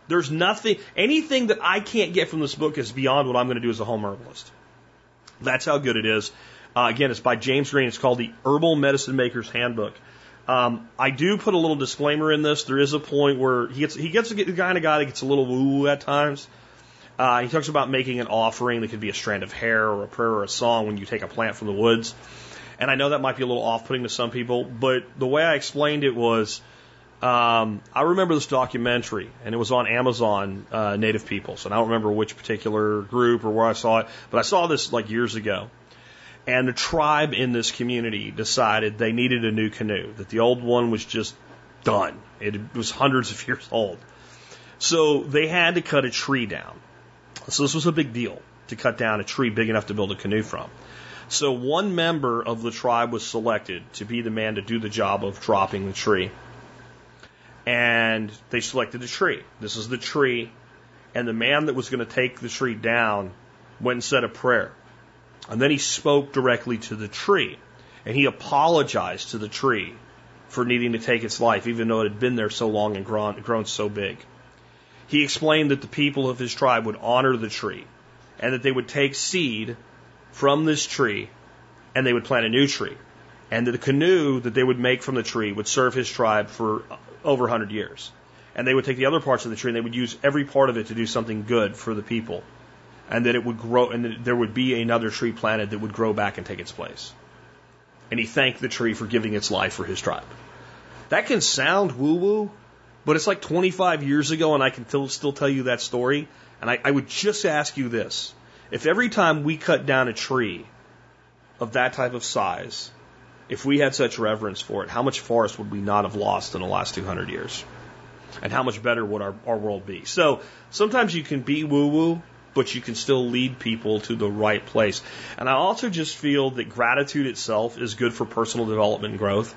There's nothing, anything that I can't get from this book is beyond what I'm going to do as a home herbalist. That's how good it is. Again, it's by James Green. It's called The Herbal Medicine Maker's Handbook. I do put a little disclaimer in this. There is a point where he gets the kind of guy that gets a little woo-woo at times. He talks about making an offering that could be a strand of hair or a prayer or a song when you take a plant from the woods. And I know that might be a little off-putting to some people, but the way I explained it was, I remember this documentary, and it was on Amazon Native Peoples, and I don't remember which particular group or where I saw it, but I saw this like years ago. And the tribe in this community decided they needed a new canoe, that the old one was just done. It was hundreds of years old. So they had to cut a tree down. So this was a big deal, to cut down a tree big enough to build a canoe from. So one member of the tribe was selected to be the man to do the job of dropping the tree. And they selected a tree. This is the tree. And the man that was going to take the tree down went and said a prayer. And then he spoke directly to the tree. And he apologized to the tree for needing to take its life, even though it had been there so long and grown so big. He explained that the people of his tribe would honor the tree and that they would take seed from this tree and they would plant a new tree. And that the canoe that they would make from the tree would serve his tribe for over 100 years. And they would take the other parts of the tree and they would use every part of it to do something good for the people. And that it would grow, and that there would be another tree planted that would grow back and take its place. And he thanked the tree for giving its life for his tribe. That can sound woo-woo, but it's like 25 years ago, and I can still tell you that story. And I would just ask you this. If every time we cut down a tree of that type of size, if we had such reverence for it, how much forest would we not have lost in the last 200 years? And how much better would our world be? So sometimes you can be woo-woo, but you can still lead people to the right place. And I also just feel that gratitude itself is good for personal development and growth.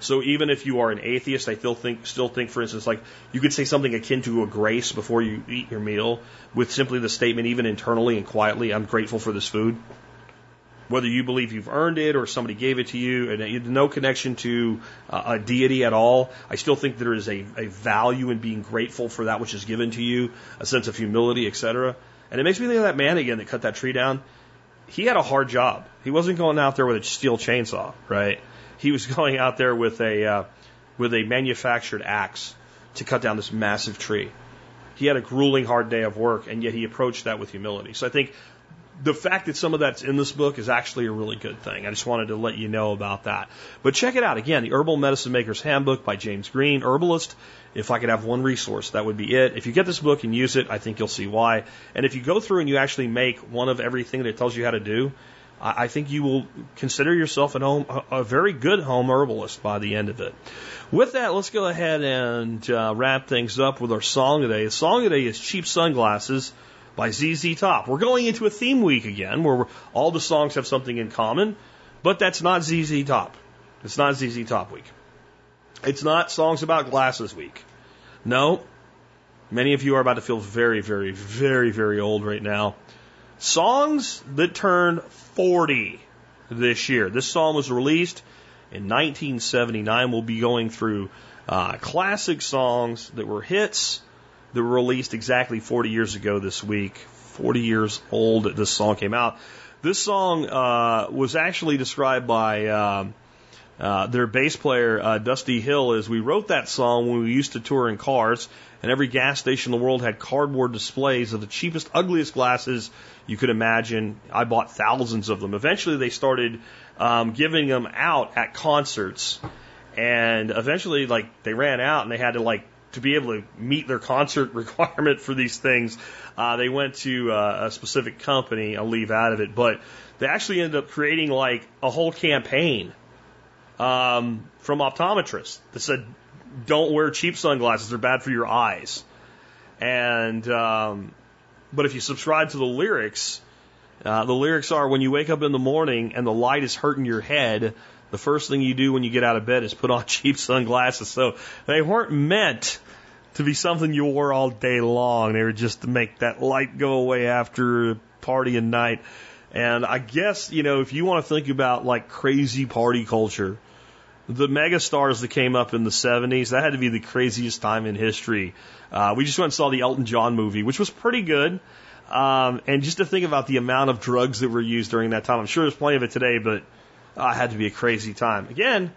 So even if you are an atheist, I still think, for instance, like you could say something akin to a grace before you eat your meal with simply the statement, even internally and quietly, I'm grateful for this food. Whether you believe you've earned it or somebody gave it to you, and no connection to a deity at all, I still think there is a value in being grateful for that which is given to you, a sense of humility, etc. And it makes me think of that man again that cut that tree down. He had a hard job. He wasn't going out there with a steel chainsaw, right? He was going out there with a manufactured axe to cut down this massive tree. He had a grueling, hard day of work, and yet he approached that with humility. So I think the fact that some of that's in this book is actually a really good thing. I just wanted to let you know about that. But check it out. Again, The Herbal Medicine Maker's Handbook by James Green, herbalist. If I could have one resource, that would be it. If you get this book and use it, I think you'll see why. And if you go through and you actually make one of everything that it tells you how to do, I think you will consider yourself a very good home herbalist by the end of it. With that, let's go ahead and wrap things up with our song today. The song today is Cheap Sunglasses by ZZ Top. We're going into a theme week again where all the songs have something in common, but that's not ZZ Top. It's not ZZ Top week. It's not songs about glasses week. No, many of you are about to feel very, very, very, very old right now. Songs that turned 40 this year. This song was released in 1979. We'll be going through classic songs that were hits that were released exactly 40 years ago this week. 40 years old that this song came out. This song was actually described by their bass player, Dusty Hill, as we wrote that song when we used to tour in cars, and every gas station in the world had cardboard displays of the cheapest, ugliest glasses you could imagine. I bought thousands of them. Eventually, they started giving them out at concerts, and eventually, like, they ran out, and they had to, like, to be able to meet their concert requirement for these things, they went to a specific company. I'll leave out of it, but they actually ended up creating like a whole campaign from optometrists that said, "Don't wear cheap sunglasses; they're bad for your eyes." And but if you subscribe to the lyrics are: "When you wake up in the morning and the light is hurting your head, the first thing you do when you get out of bed is put on cheap sunglasses." So they weren't meant to be something you wore all day long. They were just to make that light go away after a party and night. And I guess, you know, if you want to think about like crazy party culture, the megastars that came up in the 70s, that had to be the craziest time in history. We just went and saw the Elton John movie, which was pretty good. And just to think about the amount of drugs that were used during that time, I'm sure there's plenty of it today, but it had to be a crazy time. Again,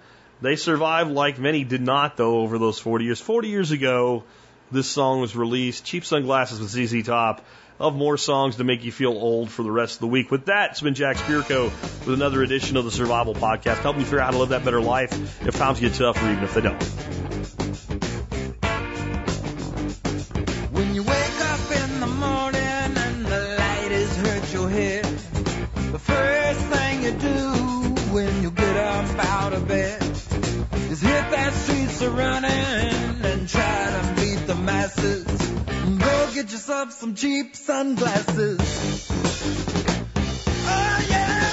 they survived like many did not, though, over those 40 years. 40 years ago, this song was released, Cheap Sunglasses with ZZ Top. of more songs to make you feel old for the rest of the week. With that, it's been Jack Spirko with another edition of the Survival Podcast, helping you figure out how to live that better life if times get tough or even if they don't. When you wake up in the morning and the light has hurt your head, the first thing you do when you get up out of bed is hit that streets of running and try to beat the masses. Go get yourself some cheap sunglasses. Oh yeah!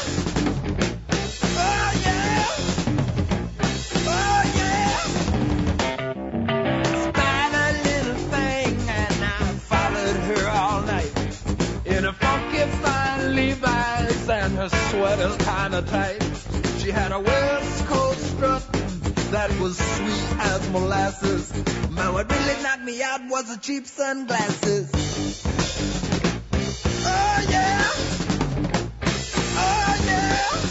Oh yeah! Oh yeah! Spied a little thing and I followed her all night. In her funky fine Levi's and her sweater's kinda tight. She had a West Coast strut that was sweet as molasses. Man, what really knocked me out was the cheap sunglasses. Oh yeah! Oh yeah! Oh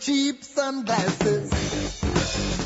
cheap sunglasses.